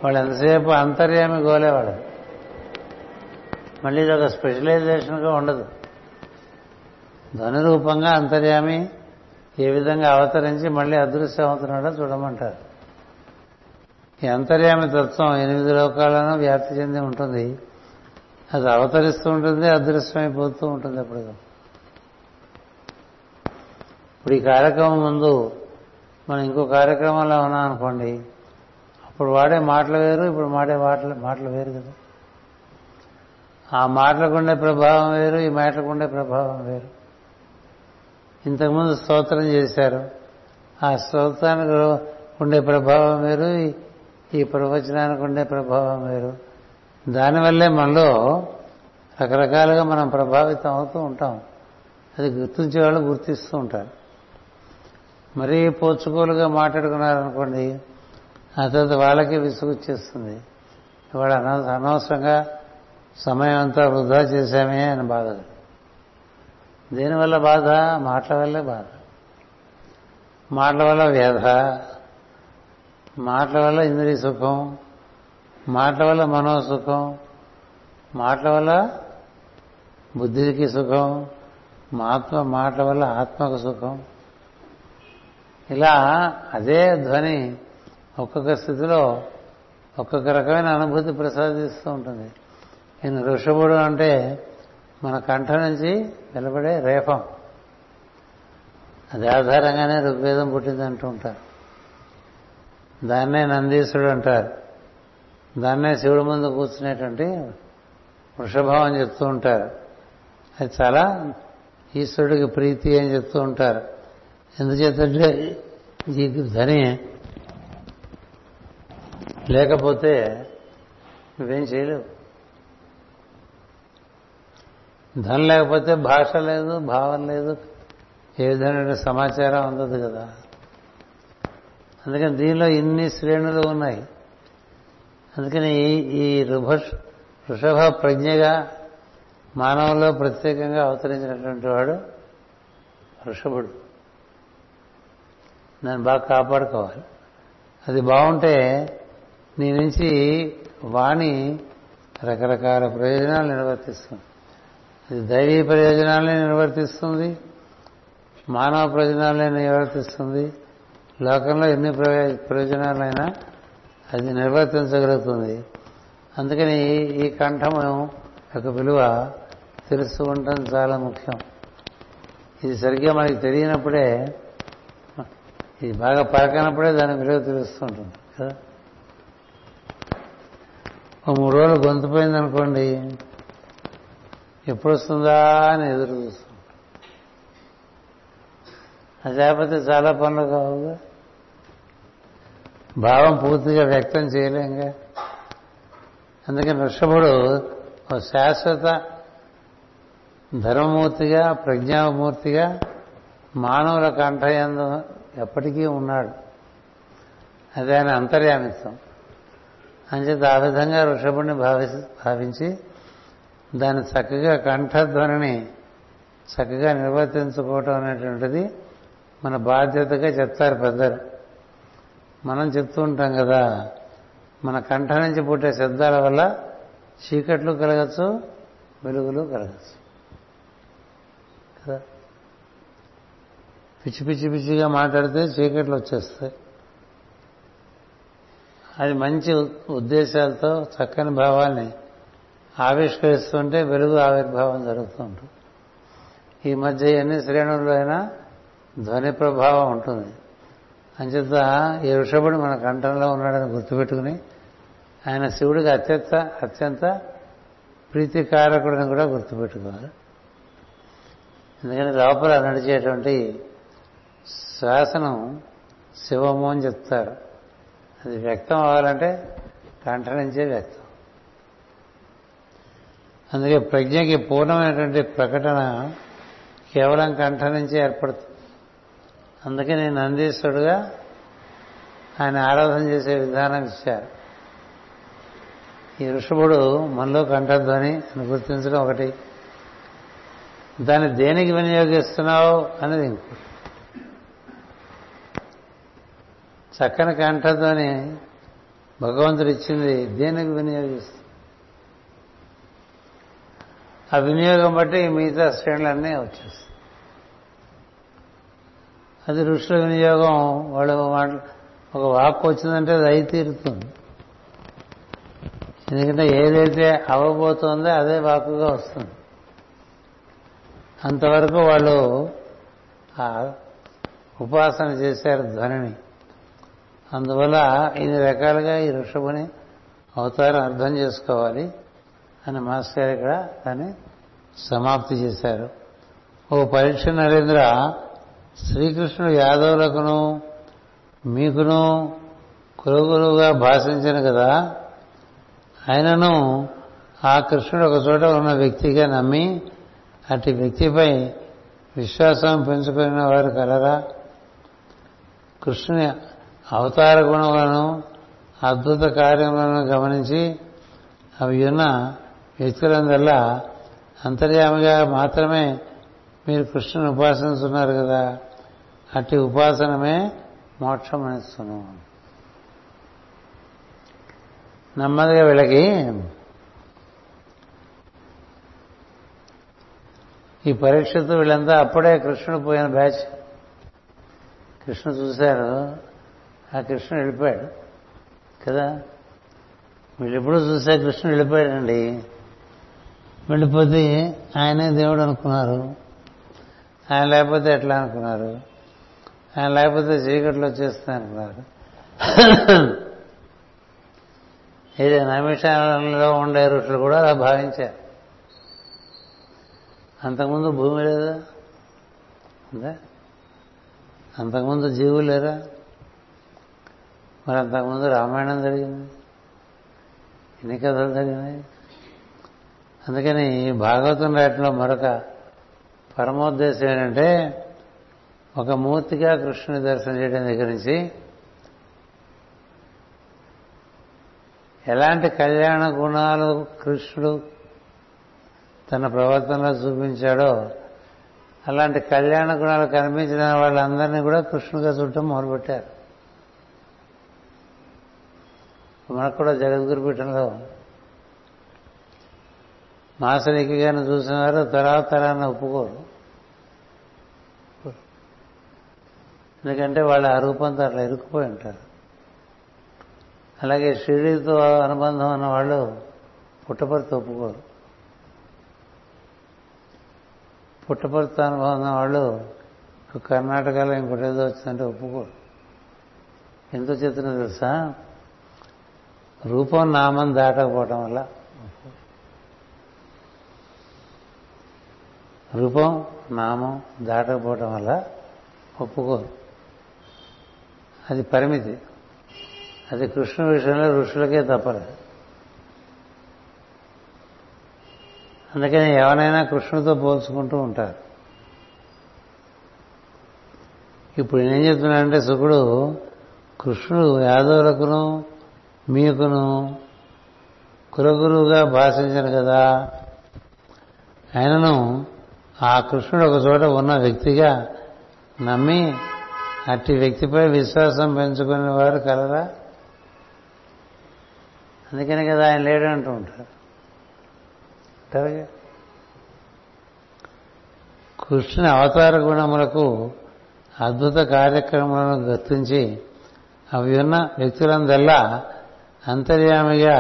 వాళ్ళు ఎంతసేపు అంతర్యామి గోలేవాడు. మళ్ళీ ఇది ఒక స్పెషలైజేషన్గా ఉండదు. ధ్వని రూపంగా అంతర్యామి ఏ విధంగా అవతరించి మళ్ళీ అదృశ్యం అవుతున్నాడో చూడమంటారు. ఈ అంతర్యామి తత్వం 8 లోకాలను వ్యాప్తి చెంది ఉంటుంది. అది అవతరిస్తూ ఉంటుంది, అదృశ్యమైపోతూ ఉంటుంది. ఇప్పుడు ఈ కార్యక్రమం ముందు మనం ఇంకో కార్యక్రమంలో ఉన్నాం అనుకోండి, అప్పుడు వాడే మాటలు వేరు, ఇప్పుడు మాడే మాటలు వేరు కదా. ఆ మాటలకుండే ప్రభావం వేరు, ఈ మాటలకుండే ప్రభావం వేరు. ఇంతకుముందు స్తోత్రం చేశారు, ఆ స్తోత్రానికి ఉండే ప్రభావం వేరు, ఈ ఈ ప్రవచనానికి ఉండే ప్రభావం వేరు. దానివల్లే మనలో రకరకాలుగా మనం ప్రభావితం అవుతూ ఉంటాం. అది గుర్తించేవాళ్ళు గుర్తిస్తూ ఉంటారు. మరీ పోచుకోలుగా మాట్లాడుకున్నారనుకోండి, ఆ తర్వాత వాళ్ళకే విసుగుచ్చేస్తుంది, వాడు అనవసరంగా సమయం అంతా వృధా చేశామే అని బాధ. దేనివల్ల బాధ? మాటల వల్లే బాధ. మాటల వల్ల వ్యధ, మాటల వల్ల ఇంద్రియ సుఖం, మాటల వల్ల మనోసుఖం, మాటల వల్ల బుద్ధికి సుఖం, మాటల వల్ల ఆత్మకు సుఖం. ఇలా అదే ధ్వని ఒక్కొక్క స్థితిలో ఒక్కొక్క రకమైన అనుభూతి ప్రసాదిస్తూ ఉంటుంది. ఈయన ఋషభుడు అంటే మన కంఠం నుంచి వెలువడే రేపం, అది ఆధారంగానే ఋగ్వేదం పుట్టిందంటూ ఉంటారు. దాన్నే నందీశుడు అంటారు, దాన్నే శివుడి ముందు కూర్చునేటువంటి వృషభం అని చెప్తూ ఉంటారు. అది చాలా ఈశ్వరుడికి ప్రీతి అని చెప్తూ ఉంటారు. ఎందుచేతంటే ఈ ధ్వని లేకపోతే నువ్వేం చేయలేవు. ధనం లేకపోతే భాష లేదు, భావం లేదు, ఏ విధమైన సమాచారం అందదు కదా. అందుకని దీనిలో ఇన్ని శ్రేణులు ఉన్నాయి. అందుకని ఈ ఋషభ ప్రజ్ఞగా మానవుల్లో ప్రత్యేకంగా అవతరించినటువంటి వాడు ఋషభుడు. నన్ను బాగా కాపాడుకోవాలి, అది బాగుంటే నీ నుంచి వాణి రకరకాల ప్రయోజనాలు నిర్వర్తిస్తుంది. అది దైవీ ప్రయోజనాలనే నిర్వర్తిస్తుంది, మానవ ప్రయోజనాలనే నిర్వర్తిస్తుంది, లోకంలో ఎన్ని ప్రయోజనాలైనా అది నిర్వర్తించగలుగుతుంది. అందుకని ఈ కంఠము యొక్క విలువ తెలుసుకుంటాం చాలా ముఖ్యం. ఇది సరిగ్గా మనకి తెలియనప్పుడే, ఇది బాగా పరకనప్పుడే దాని విలువ తెలుస్తుంటుంది కదా. ఓ 3 రోజులు గొంతుపోయిందనుకోండి, ఎప్పుడు వస్తుందా అని ఎదురు చూస్తుంది. అది లేకపోతే చాలా పనులు కావుగా, భావం పూర్తిగా వ్యక్తం చేయలేంగా. అందుకని ఋషభుడు ఓ శాశ్వత ధర్మమూర్తిగా, ప్రజ్ఞామూర్తిగా మానవుల కంఠయందు ఎప్పటికీ ఉన్నాడు. అది ఆయన అంతర్యామిత్వం. అంచేత ఆ విధంగా ఋషభుడిని భావించి దాన్ని చక్కగా కంఠధ్వనిని చక్కగా నిర్వర్తించుకోవటం అనేటువంటిది మన బాధ్యతగా చెప్తారు పెద్దలు. మనం చెప్తూ ఉంటాం కదా, మన కంఠ నుంచి పుట్టే శబ్దాల వల్ల చీకట్లు కలగచ్చు, వెలుగులు కలగచ్చు కదా. పిచ్చిగా మాట్లాడితే చీకట్లు వచ్చేస్తాయి. అది మంచి ఉద్దేశాలతో చక్కని భావాల్ని ఆవిష్కరిస్తుంటే వెలుగు ఆవిర్భావం జరుగుతూ ఉంటుంది. ఈ మధ్య ఎన్ని శ్రేణుల్లో అయినా ధ్వని ప్రభావం ఉంటుంది. అంచేత ఈ ఋషభుడు మన కంఠంలో ఉన్నాడని గుర్తుపెట్టుకుని ఆయన శివుడికి అత్యంత ప్రీతికారకుడిని కూడా గుర్తుపెట్టుకోవాలి. ఎందుకంటే లోపల నడిచేటువంటి శ్వాసనం శివము అని చెప్తారు. అది వ్యక్తం అవ్వాలంటే కంఠం నుంచే వ్యక్తం. అందుకే ప్రజ్ఞకి పూర్ణమైనటువంటి ప్రకటన కేవలం కంఠం నుంచి ఏర్పడుతుంది. అందుకే నేను నందీశ్వరుడుగా ఆయన ఆరాధన చేసే విధానం ఇచ్చారు. ఈ ఋషభుడు మనలో కంఠధ్వని అని గుర్తించడం ఒకటి, దాన్ని దేనికి వినియోగిస్తున్నావు అనేది ఇంకోటి. చక్కని కంఠధ్వని భగవంతుడు ఇచ్చింది, దేనికి వినియోగిస్తుంది? ఆ వినియోగం బట్టి మిగతా శ్రేణులన్నీ వచ్చేస్తాయి. అది ఋషుల వినియోగం. వాళ్ళు ఒక వాక్కు వచ్చిందంటే అది అయి తీరుతుంది. ఎందుకంటే ఏదైతే అవ్వబోతుందో అదే వాక్కుగా వస్తుంది. అంతవరకు వాళ్ళు ఉపాసన చేశారు ధ్వనిని. అందువల్ల ఇన్ని రకాలుగా ఈ ఋషభుని అవతారం అర్థం చేసుకోవాలి అని మాస్టర్ గారు ఇక్కడ దాన్ని సమాప్తి చేశారు. ఓ పరీక్ష నరేంద్ర, శ్రీకృష్ణుడు యాదవులకును మీకును కురుగురువుగా భాషించను కదా. ఆయనను ఆ కృష్ణుడు ఒక చోట ఉన్న వ్యక్తిగా నమ్మి అటు వ్యక్తిపై విశ్వాసం పెంచుకున్న వారు కలరా? కృష్ణుని అవతార గుణములను అద్భుత కార్యములను గమనించి అవి ఉన్న వ్యక్తులందల్లా అంతర్యామిగా మాత్రమే మీరు కృష్ణుని ఉపాసించున్నారు కదా. అట్టి ఉపాసనమే మోక్షమనిస్తును. నెమ్మదిగా వీళ్ళకి ఈ పరీక్షతో వీళ్ళంతా అప్పుడే కృష్ణుడు పోయిన బ్యాచ్. కృష్ణుడు చూశారు, ఆ కృష్ణుడు వెళ్ళిపోయాడు కదా. వీళ్ళెప్పుడు చూసే కృష్ణుడు వెళ్ళిపోయాడండి. వెళ్ళిపోతే ఆయనే దేవుడు అనుకున్నారు, ఆయన లేకపోతే ఎట్లా అనుకున్నారు, ఆయన లేకపోతే చీకట్లో వచ్చేస్తా అనుకున్నారు. ఇది నైమిషారణలో ఉండే ఋషులు కూడా అలా భావించారు. అంతకుముందు భూమి లేదా, అంతే. అంతకుముందు జీవులు లేరా, మరి అంతకుముందు రామాయణం జరిగింది, ఎన్ని కథలు జరిగినాయి. అందుకని భాగవతం రాయటంలో మరొక పరమోద్దేశం ఏంటంటే ఒక మూర్తిగా కృష్ణుని దర్శనం చేయడం దగ్గర నుంచి ఎలాంటి కళ్యాణ గుణాలు కృష్ణుడు తన ప్రవర్తనలో చూపించాడో అలాంటి కళ్యాణ గుణాలు కనిపించిన వాళ్ళందరినీ కూడా కృష్ణుడిగా చూడటం మొదలుపెట్టారు. మనకు కూడా జగద్గురుపీఠంలో మాసరికి గారిని చూసిన వారు తరాతరాన్ని ఒప్పుకోరు. ఎందుకంటే వాళ్ళు ఆ రూపంతో అట్లా ఇరుక్కుపోయి ఉంటారు. అలాగే షిరిడితో అనుబంధం ఉన్న వాళ్ళు పుట్టపర్తి ఒప్పుకోరు. పుట్టపర్తి అనుభవం ఉన్న వాళ్ళు కర్ణాటకలో ఇంకోటేదో వచ్చిందంటే ఒప్పుకోరు. ఎంతో చెప్తున్నా తెలుసా, రూపం నామం దాటకపోవటం వల్ల. రూపం నామం దాటకపోవటం వల్ల ఒప్పుకోరు. అది పరిమితి. అది కృష్ణ విషయంలో ఋషులకే తప్పలేదు. అందుకని ఎవరైనా కృష్ణుడితో పోల్చుకుంటూ ఉంటారు. ఇప్పుడు నేనేం చెప్తున్నానంటే శుకుడు కృష్ణుడు యాదవులకును మీకును కులగురువుగా భాషించను కదా. ఆయనను ఆ కృష్ణుడు ఒక చోట ఉన్న వ్యక్తిగా నమ్మి అట్టి వ్యక్తిపై విశ్వాసం పెంచుకునే వారు కలరా? అందుకనే కదా ఆయన లేడు అంటూ ఉంటారు. కృష్ణుని అవతార గుణములకు అద్భుత కార్యక్రమాలను గుర్తించి అవి ఉన్న వ్యక్తులందల్లా అంతర్యామిగా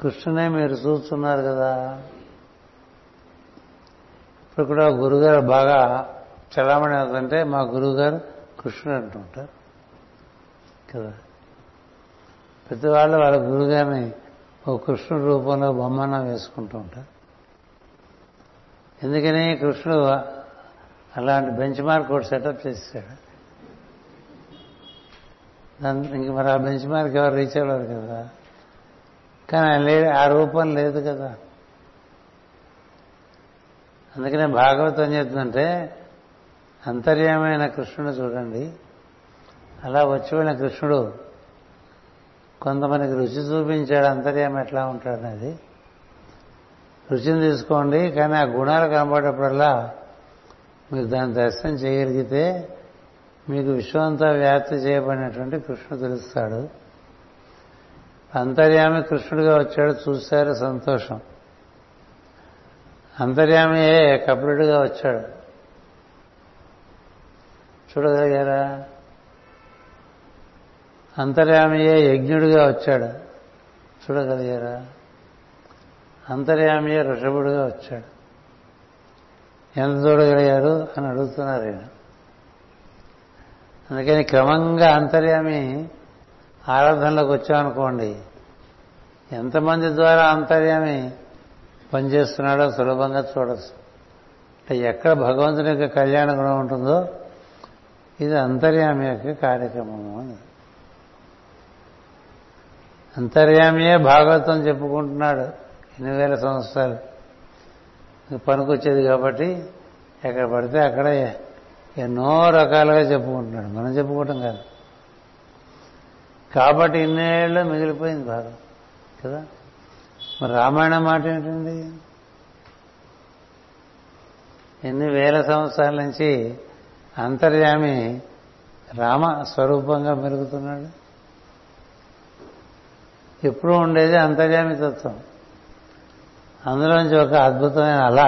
కృష్ణునే మీరు చూస్తున్నారు కదా. ఇప్పుడు కూడా గురుగారు బాగా చలామణి అవుతుంటే మా గురువుగారు కృష్ణుడు అంటూ ఉంటారు కదా. ప్రతి వాళ్ళు వాళ్ళ గురుగారిని ఓ కృష్ణుడు రూపంలో బొమ్మన వేసుకుంటూ ఉంటారు. ఎందుకని కృష్ణుడు అలాంటి బెంచ్ మార్క్ ఒకటి సెటప్ చేశాడు. ఇంక మరి ఆ బెంచ్ మార్క్ ఎవరు రీచ్ అవ్వలేరు కదా. కానీ ఆయన లేదు, ఆ రూపం లేదు కదా. అందుకనే భాగవతం చెప్తుందంటే అంతర్యామైన కృష్ణుడు చూడండి. అలా వచ్చి వెళ్ళిన కృష్ణుడు కొంతమందికి రుచి చూపించాడు. అంతర్యామి ఎట్లా ఉంటాడనేది రుచిని తీసుకోండి. కానీ ఆ గుణాలు కనబడేటప్పుడల్లా మీరు దాన్ని దర్శనం చేయగలిగితే మీకు విశ్వంతా వ్యాప్తి చేయబడినటువంటి కృష్ణుడు తెలుస్తాడు. అంతర్యామి కృష్ణుడిగా వచ్చాడు, చూశారు, సంతోషం. అంతర్యామియే కపిలుడిగా వచ్చాడు, చూడగలిగారా. అంతర్యామియే యజ్ఞుడిగా వచ్చాడు, చూడగలిగారా. అంతర్యామియే ఋషభుడిగా వచ్చాడు, ఎంత చూడగలిగారు అని అడుగుతున్నారు ఆయన. అందుకని క్రమంగా అంతర్యామి ఆరాధనలోకి వచ్చామనుకోండి, ఎంతమంది ద్వారా అంతర్యామి పనిచేస్తున్నాడో సులభంగా చూడొచ్చు. అంటే ఎక్కడ భగవంతుని యొక్క కళ్యాణ గుణం ఉంటుందో ఇది అంతర్యామి యొక్క కార్యక్రమము అని. అంతర్యామియే భాగవతం చెప్పుకుంటున్నాడు 8,000 సంవత్సరాలు పనికొచ్చేది కాబట్టి ఎక్కడ పడితే అక్కడ ఎన్నో రకాలుగా చెప్పుకుంటున్నాడు, మనం చెప్పుకోవటం కాదు. కాబట్టి ఇన్నేళ్ళు మిగిలిపోయింది భాగం కదా. మరి రామాయణ మాట ఏంటండి? ఎన్ని వేల సంవత్సరాల నుంచి అంతర్యామి రామ స్వరూపంగా మెరుగుతున్నాడు. ఎప్పుడూ ఉండేది అంతర్యామి తత్వం, అందులోంచి ఒక అద్భుతమైన అలా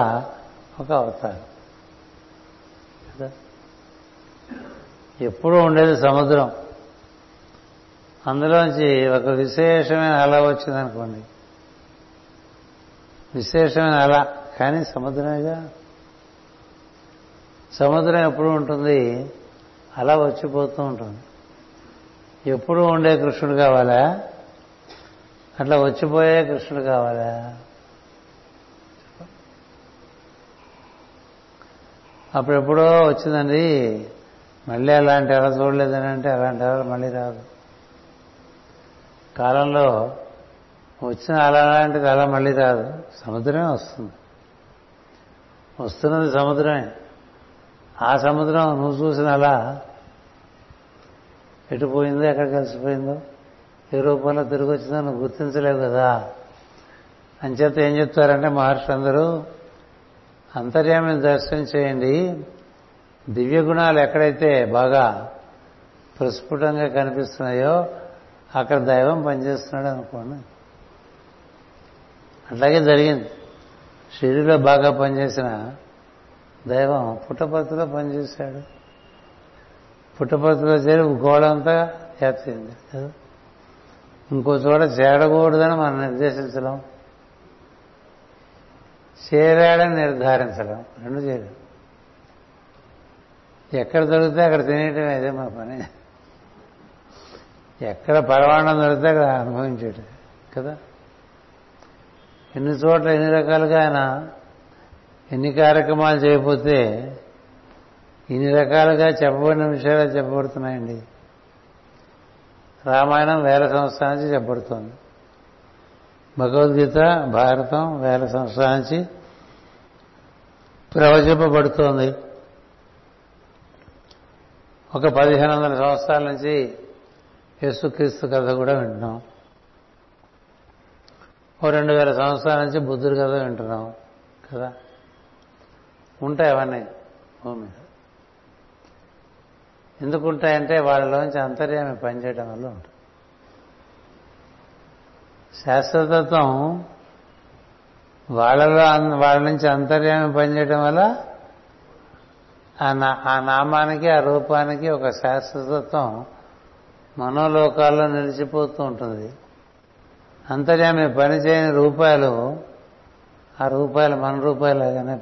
ఒక అవతారం. ఎప్పుడూ ఉండేది సముద్రం, అందులోంచి ఒక విశేషమైన అల వచ్చిందనుకోండి, విశేషమైన అల, కానీ సముద్రమేగా. సముద్రం ఎప్పుడు ఉంటుంది? అలా వచ్చిపోతూ ఉంటుంది. ఎప్పుడూ ఉండే కృష్ణుడు కావాలా? అట్లా వచ్చిపోయే కృష్ణుడు కావాలా? అప్పుడెప్పుడో వచ్చిందండి, మళ్ళీ అలాంటి అలా చూడలేదని అంటే అలాంటి అలా మళ్ళీ రాదు. కాలంలో వచ్చిన అలాంటిది అలా మళ్ళీ రాదు, సముద్రమే వస్తుంది. వస్తున్నది సముద్రమే. ఆ సముద్రం నువ్వు చూసిన అలా ఎటుపోయిందో, ఎక్కడ కలిసిపోయిందో, ఏ రూపంలో తిరిగి వచ్చిందో నువ్వు గుర్తించలేవు కదా. అంచేత ఏం చెప్తారంటే మహర్షులందరూ, అంతర్యామిని దర్శనం చేయండి. దివ్య గుణాలు ఎక్కడైతే బాగా ప్రస్ఫుటంగా కనిపిస్తున్నాయో అక్కడ దైవం పనిచేస్తున్నాడు అనుకోండి. అట్లాగే జరిగింది. షిరిడీలో బాగా పనిచేసిన దైవం పుట్టపర్తిలో పనిచేశాడు. పుట్టపర్తిలో చేరి గోడంతా వ్యాప్తింది కదా. ఇంకో చోట చేరకూడదని మనం నిర్దేశించడం, చేరాడని నిర్ధారించడం, రెండు చేయడం. ఎక్కడ దొరికితే అక్కడ తినేయటం, అదే మా పని. ఎక్కడ పరవాణం దొరికితే అక్కడ అనుభవించేయటం కదా. ఎన్ని చోట్ల ఎన్ని రకాలుగా ఆయన ఎన్ని కార్యక్రమాలు చేయకపోతే ఇన్ని రకాలుగా చెప్పబడిన విషయాలు చెప్పబడుతున్నాయండి. రామాయణం 1,000 సంవత్సరాల నుంచి చెప్పబడుతోంది. భగవద్గీత భారతం 1,000 సంవత్సరాల నుంచి ప్రవచింపబడుతోంది. ఒక 1,500 సంవత్సరాల నుంచి యేసుక్రీస్తు కథ కూడా వింటున్నాం. ఓ 2,000 సంవత్సరాల నుంచి బుద్ధుడి కథ వింటున్నాం కదా. ఉంటాయి అవన్నీ భూమి. ఎందుకుంటాయంటే వాళ్ళలోంచి అంతర్యామి పనిచేయడం వల్ల ఉంటుంది. శాశ్వతత్వం వాళ్ళ నుంచి అంతర్యామి పనిచేయడం వల్ల ఆ నామానికి ఆ రూపానికి ఒక శాశ్వతత్వం మనోలోకాల్లో నిలిచిపోతూ ఉంటుంది. అంతర్యామి పనిచేయని రూపాయలు, ఆ రూపాయలు మన రూపాయలుగానే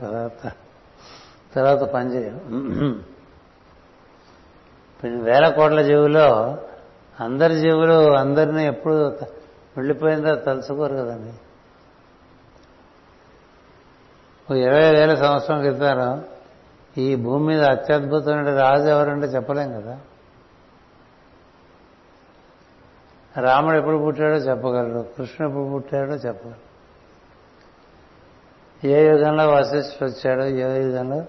తర్వాత పనిచేయవు. వేల కోట్ల జీవులో అందరి జీవులు అందరినీ ఎప్పుడు వెళ్ళిపోయిందో తలుచుకోరు కదండి. 20,000 సంవత్సరం క్రితం ఈ భూమి మీద అత్యద్భుతమైన రాజు ఎవరంటే చెప్పలేం కదా. రాముడు ఎప్పుడు పుట్టాడో చెప్పగలడు, కృష్ణుడు ఎప్పుడు పుట్టాడో చెప్పగలడు, ఏ యుగంలో వశిష్ఠుడు వచ్చాడు, ఏ యుగంలో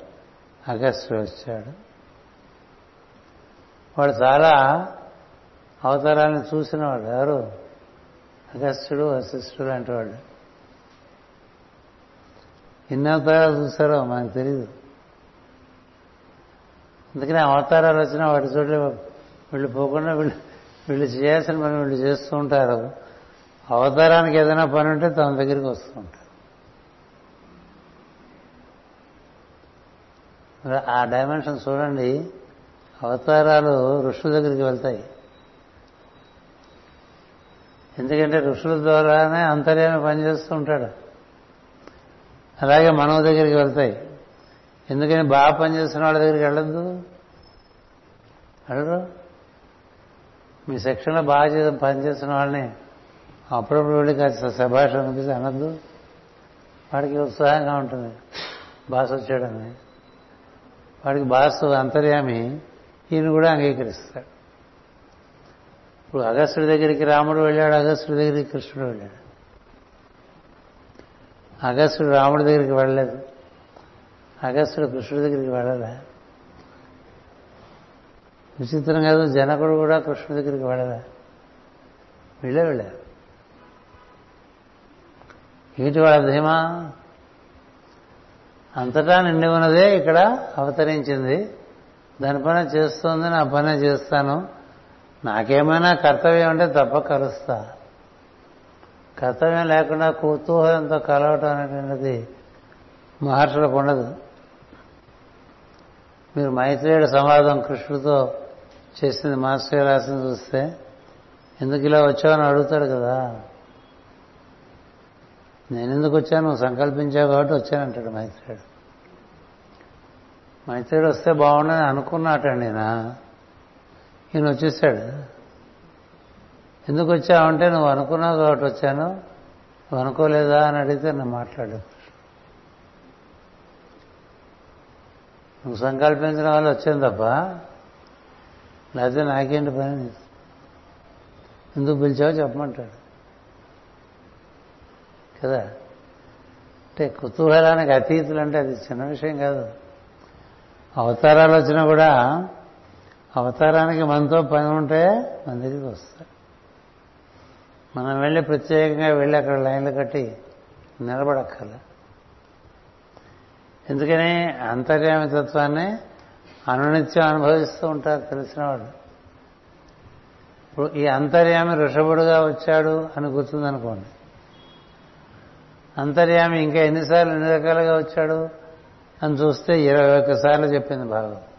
అగస్త్యుడు వచ్చాడు. వాడు చాలా అవతారాలను చూసినవాడు. ఎవరు? అగస్త్యుడు, వశిష్ఠుడు అంటే వాళ్ళు ఎన్ని అవతారాలు చూస్తారో మనకు తెలియదు. అందుకని అవతారాలు వచ్చినా వాటి చోట్ల వీళ్ళు పోకుండా వీళ్ళు చేయాల్సిన పని వీళ్ళు చేస్తూ ఉంటారు. అవతారానికి ఏదైనా పని ఉంటే తన దగ్గరికి వస్తూ ఉంటారు. ఆ డైమెన్షన్ చూడండి. అవతారాలు ఋషుల దగ్గరికి వెళ్తాయి, ఎందుకంటే ఋషుల ద్వారానే అంతర్యామి పనిచేస్తూ ఉంటాడు. అలాగే మనవ దగ్గరికి వెళ్తాయి, ఎందుకని బాగా పనిచేస్తున్న వాళ్ళ దగ్గరికి వెళ్ళద్దు. అడరు మీ సెక్షన్లో బాగా పనిచేస్తున్న వాళ్ళని అప్పుడప్పుడు వెళ్ళి కాస్త శభాష్ అనిపిస్తే అనద్దు. వాడికి ఉత్సాహంగా ఉంటుంది, బాస్ వచ్చాడని. వాడికి బాసు అంతర్యామి ఈయన కూడా అంగీకరిస్తాడు. ఇప్పుడు అగస్త్యుడి దగ్గరికి రాముడు వెళ్ళాడు, అగస్త్యుడి దగ్గరికి కృష్ణుడు వెళ్ళాడు. అగస్త్యుడు రాముడి దగ్గరికి వెళ్ళలేదు, అగస్త్యుడు కృష్ణుడి దగ్గరికి వెళ్ళలే. విచిత్రం కాదు, జనకుడు కూడా కృష్ణుడి దగ్గరికి వెళ్ళలే, వెళ్ళారు. ఏమిటి వాళ్ళ ధీమా? అంతటా నిండి ఉన్నదే ఇక్కడ అవతరించింది, దాని పనే చేస్తుంది, నా పనే చేస్తాను, నాకేమైనా కర్తవ్యం ఉంటే తప్ప కలుస్తా. కర్తవ్యం లేకుండా కుతూహలంతో కలవటం అనేటువంటిది మహర్షులకు ఉండదు. మీరు మైత్రేయుడు సంవాదం కృష్ణుడితో చేసింది మాస్టర్ రాసిన చూస్తే, ఎందుకు ఇలా వచ్చావని అడుగుతాడు కదా. నేను ఎందుకు వచ్చాను, నువ్వు సంకల్పించావు కాబట్టి వచ్చానంటాడు మైత్రేయుడు. మైత్రేయుడు వస్తే బాగుండని అనుకున్నాటండి, ఈయన వచ్చేసాడు. ఎందుకు వచ్చావంటే నువ్వు అనుకున్నావు కాబట్టి వచ్చాను, నువ్వు అనుకోలేదా అని అడిగితే నేను మాట్లాడు. నువ్వు సంకల్పించిన వాళ్ళు వచ్చాను తప్ప, లేకపోతే నాకేంటి పని, ఎందుకు పిలిచావో చెప్పమంటాడు కదా. అంటే కుతూహలానికి అతీతులు అంటే అది చిన్న విషయం కాదు. అవతారాలు వచ్చినా కూడా అవతారానికి మనతో పని ఉంటే మన దగ్గరికి వస్తాయి. మనం వెళ్ళి ప్రత్యేకంగా వెళ్ళి అక్కడ లైన్లు కట్టి నిలబడక్కర్లే. ఎందుకని అంతర్యామితత్వాన్ని అనునిత్యం అనుభవిస్తూ ఉంటారు తెలిసినవాడు. ఇప్పుడు ఈ అంతర్యామి ఋషభుడుగా వచ్చాడు అని గుర్తుందనుకోండి, అంతర్యామి ఇంకా ఎన్నిసార్లు ఎన్ని రకాలుగా వచ్చాడు అని చూస్తే 21 సార్లు చెప్పింది భాగవతం.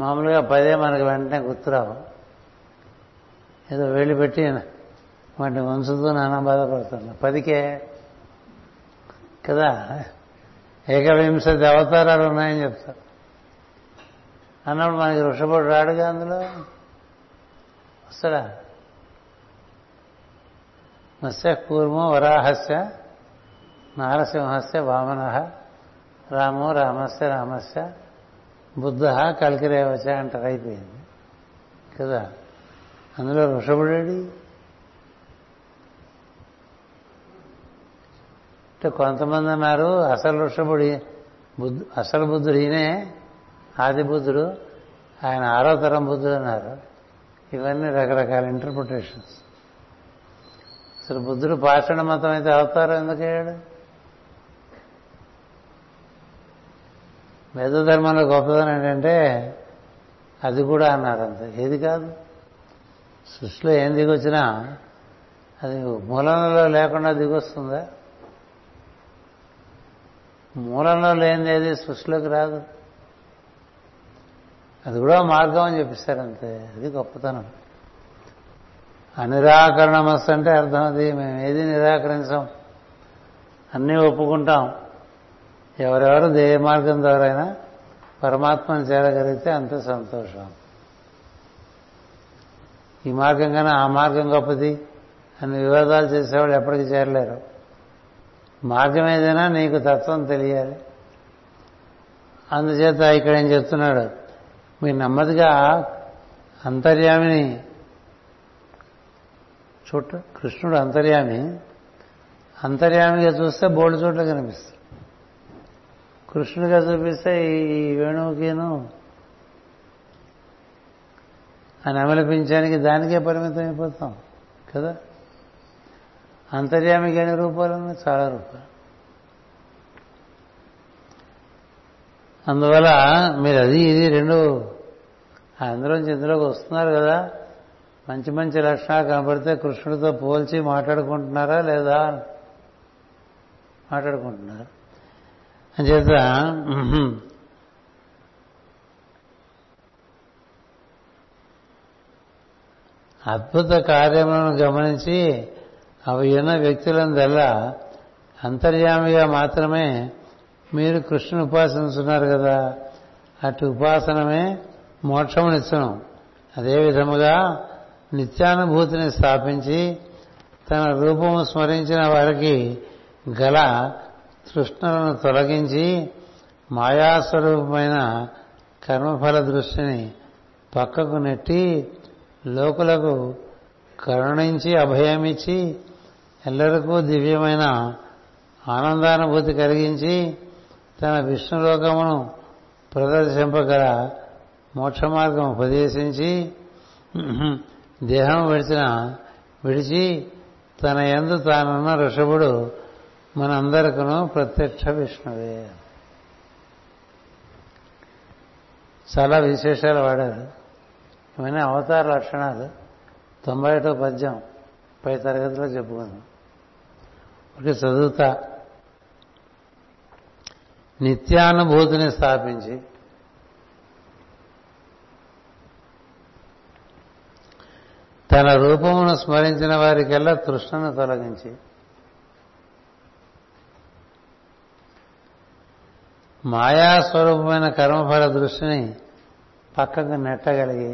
మామూలుగా 10 మనకు వెంటనే గుర్తురావు, ఏదో వేళ్ళు పెట్టి వాటిని వంచుతూ నానా బాధపడుతున్నా. 10కే కదా 1 అవతారాలు ఉన్నాయని చెప్తారు. అన్నప్పుడు మనకి ఋషభుడు రాడుగా, అందులో వస్తాడా? మత్స్య కూర్మో వరాహస్య నారసింహస్య వామనః రామో రామస్య రామస్య బుద్ధ కల్కిరేవచ అంటారు. అయిపోయింది కదా. అందులో ఋషభుడేడి అంటే కొంతమంది అన్నారు అసలు ఋషభుడు అసలు బుద్ధుడు ఈయనే, ఆది బుద్ధుడు, ఆయన 6వ తరం బుద్ధుడు అన్నారు. ఇవన్నీ రకరకాల ఇంటర్ప్రిటేషన్స్. అసలు బుద్ధుడు పాషాణ మతం అయితే అవతారం ఎందుకయ్యాడు? వేద ధర్మంలో గొప్పదనం ఏంటంటే అది కూడా అన్నారు అంతే, ఏది కాదు. సృష్టిలో ఏం దిగొచ్చినా అది మూలంలో లేకుండా దిగొస్తుందా? మూలంలో లేనిది ఏది సృష్టిలోకి రాదు. అది కూడా మార్గం అని చెప్పిస్తారు అంతే, అది గొప్పతనం. అనిరాకరణమస్సు అంటే అర్థం అది మేము ఏది నిరాకరించాం, అన్నీ ఒప్పుకుంటాం. ఎవరెవరు దే మార్గం ద్వారైనా పరమాత్మను చేరగలిగితే అంత సంతోషం. ఈ మార్గం కన్నా ఆ మార్గం గొప్పది అని వివాదాలు చేసేవాళ్ళు ఎప్పటికీ చేరలేరు. మార్గం ఏదైనా నీకు తత్వం తెలియాలి. అందుచేత ఇక్కడ ఏం చెప్తున్నాడు, మీరు నెమ్మదిగా అంతర్యామిని చూడ. కృష్ణుడు అంతర్యామి, అంతర్యామిగా చూస్తే బోల్డ్ చోట్ల కనిపిస్తాడు. కృష్ణుడిగా చూపిస్తే ఈ వేణువుకిను అని అమలపించడానికి దానికే పరిమితం అయిపోతాం కదా. అంతర్యామికి అనే రూపాలు ఉన్నాయి, చాలా రూపాలు. అందువల్ల మీరు అది ఇది రెండు అందులోంచి ఇందులోకి వస్తున్నారు కదా. మంచి మంచి లక్షణాలు కనపడితే కృష్ణుడితో పోల్చి మాట్లాడుకుంటున్నారా లేదా? మాట్లాడుకుంటున్నారు. అంచేత అద్భుత కార్యములను గమనించి అవి ఉన్న వ్యక్తులందల్లా అంతర్యామిగా మాత్రమే మీరు కృష్ణుని ఉపాసించున్నారు కదా. అటు ఉపాసనమే మోక్షమునిచ్చును. అదే విధముగా నిత్యానుభూతిని స్థాపించి తన రూపము స్మరించిన వారికి గల తృష్ణలను తొలగించి మాయాస్వరూపమైన కర్మఫల దృష్టిని పక్కకు నెట్టి లోకులకు కరుణించి అభయమిచ్చి ఎల్లరికూ దివ్యమైన ఆనందానుభూతి కలిగించి తన విష్ణులోకమును ప్రదర్శింపగల మోక్ష మార్గం ఉపదేశించి దేహం విడిచి తన యందు తానున్న ఋషభుడు మనందరికను ప్రత్యక్ష విష్ణువే. చాలా విశేషాలు వాడారు. ఇవన్నీ అవతార లక్షణాలు. 98వ పద్యం పై తరగతిలో చెప్పుకుందాం. ఒకటి చదువుతా. నిత్యానుభూతిని స్థాపించి తన రూపమును స్మరించిన వారికల్లా తృష్ణను తొలగించి మాయాస్వరూపమైన కర్మఫల దృష్టిని పక్కకు నెట్టగలిగి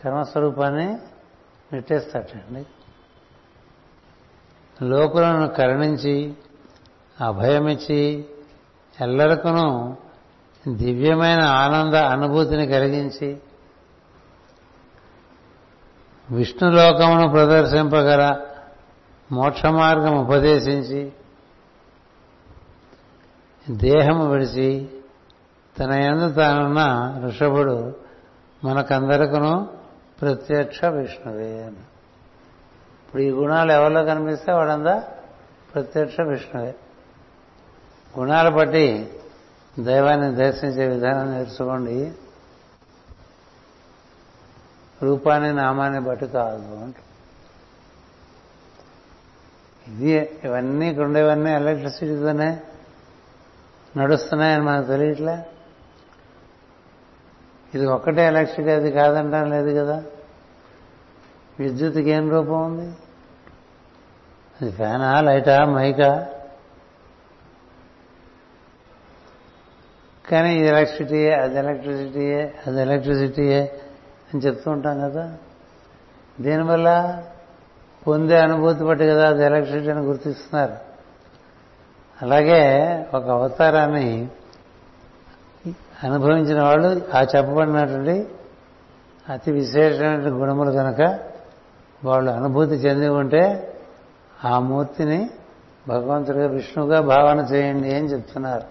కర్మస్వరూపాన్ని నెట్టేస్తాటండి. లోకులను కరుణించి అభయమిచ్చి ఎల్లరికను దివ్యమైన ఆనంద అనుభూతిని కలిగించి విష్ణులోకమును ప్రదర్శింపగల మోక్ష మార్గం ఉపదేశించి దేహము విడిచి తన యందు తానున్న ఋషభుడు మనకందరికను ప్రత్యక్ష విష్ణువే. ఇప్పుడు ఈ గుణాలు ఎవరిలో కనిపిస్తే వాడందా ప్రత్యక్ష విష్ణువే. గుణాలు బట్టి దైవాన్ని దర్శించే విధానం నేర్చుకోండి, రూపాన్ని నామాన్ని బట్టి కాదు. ఇది ఇవన్నీ ఇక్కడ ఉండేవన్నీ ఎలక్ట్రిసిటీతోనే నడుస్తున్నాయని మనకు తెలియట్లే. ఇది ఒక్కటే ఎలక్ట్రిసిటీ, అది కాదంటాం లేదు కదా. విద్యుత్కి ఏం రూపం ఉంది? అది ఫ్యానా, లైటా, మైకా? కానీ ఇది ఎలక్ట్రిసిటీయే, అది ఎలక్ట్రిసిటీయే, అది ఎలక్ట్రిసిటీయే అని చెప్తూ ఉంటాం కదా. దీనివల్ల పొందే అనుభూతి బట్టి కదా అది ఎలక్ట్రిసిటీ అని గుర్తిస్తున్నారు. అలాగే ఒక అవతారాన్ని అనుభవించిన వాళ్ళు ఆ చెప్పబడినటువంటి అతి విశేషమైన గుణములు కనుక వాళ్ళు అనుభూతి చెంది ఉంటే ఆ మూర్తిని భగవంతుడిగా విష్ణువుగా భావన చేయండి అని చెప్తున్నారు.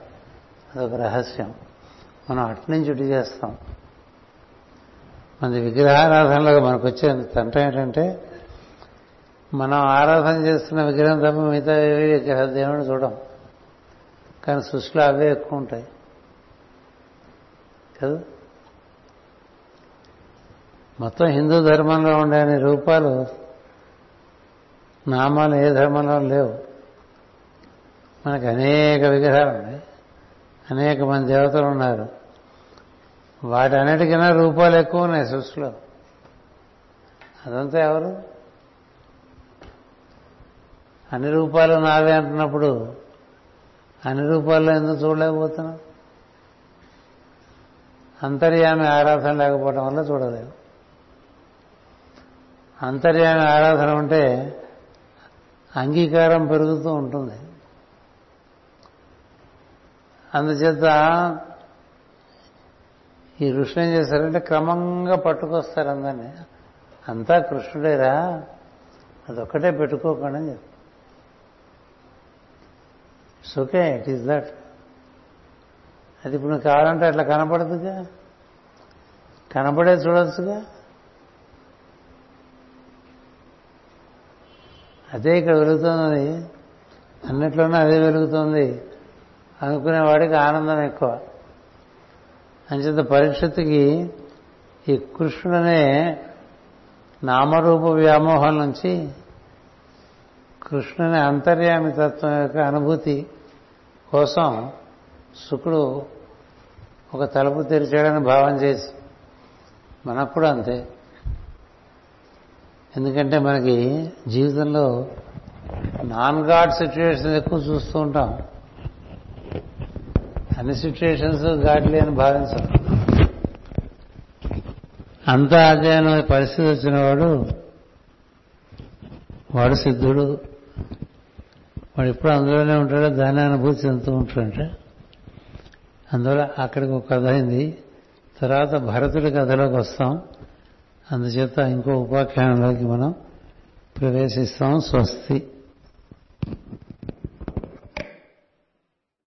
అదొక రహస్యం. మనం అట్నుంచి ఇటు చేస్తాం. మన విగ్రహారాధనలో మనకు వచ్చే తంట ఏంటంటే మనం ఆరాధన చేస్తున్న విగ్రహం తప్ప మిగతా ఏవి దేవుడిని చూడం. కానీ సృష్టిలో అవే ఎక్కువ ఉంటాయి కదా. మొత్తం హిందూ ధర్మంలో ఉండే అన్ని రూపాలు నామాలు ఏ ధర్మంలో లేవు. మనకు అనేక విగ్రహాలు ఉన్నాయి, అనేక మంది దేవతలు ఉన్నారు. వాటి అన్నిటికైనా రూపాలు ఎక్కువ ఉన్నాయి సృష్టిలో. అదంతా ఎవరు? అన్ని రూపాలు నావే అంటున్నప్పుడు అన్ని రూపాల్లో ఎందుకు చూడలేకపోతున్నాం? అంతర్యామి ఆరాధన లేకపోవడం వల్ల చూడలేము. అంతర్యామి ఆరాధన ఉంటే అంగీకారం పెరుగుతూ ఉంటుంది. అందుచేత ఈ కృష్ణ ఏం చేశారంటే క్రమంగా పట్టుకొస్తారు అందరినీ. అంతా కృష్ణుడేరా, అదొక్కటే పెట్టుకోకుండా అని చెప్తారు. It's okay, it is that. అది ఇప్పుడు నువ్వు కావాలంటే అట్లా కనపడదుగా, కనపడే చూడొచ్చుగా. అదే ఇక్కడ వెలుగుతుంది, అన్నిట్లోనే అదే వెలుగుతుంది అనుకునేవాడికి ఆనందం ఎక్కువ. అంచేత పరీక్షకి ఈ కృష్ణుడనే నామరూప వ్యామోహం నుంచి కృష్ణుని అంతర్యామితత్వం యొక్క అనుభూతి కోసం శుకుడు ఒక తలుపు తెరిచాడని భావం చేసి మనకు కూడా అంతే. ఎందుకంటే మనకి జీవితంలో నాన్ గాడ్ సిచ్యువేషన్స్ ఎక్కువ చూస్తూ ఉంటాం. అన్ని సిచ్యువేషన్స్ గాడ్లీ అని భావించాం. అంతా అధ్యయనం పరిస్థితి వచ్చినవాడు వాడు సిద్ధుడు, వాడు ఎప్పుడు అందులోనే ఉంటాడో దాన్ని అనుభూతి చెందుతూ ఉంటాడంటే. అందువల్ల అక్కడికి ఒక కథ అయింది. తర్వాత భరతుడి కథలోకి వస్తాం. అందుచేత ఇంకో ఉపాఖ్యానంలోకి మనం ప్రవేశిస్తాం. స్వస్తి.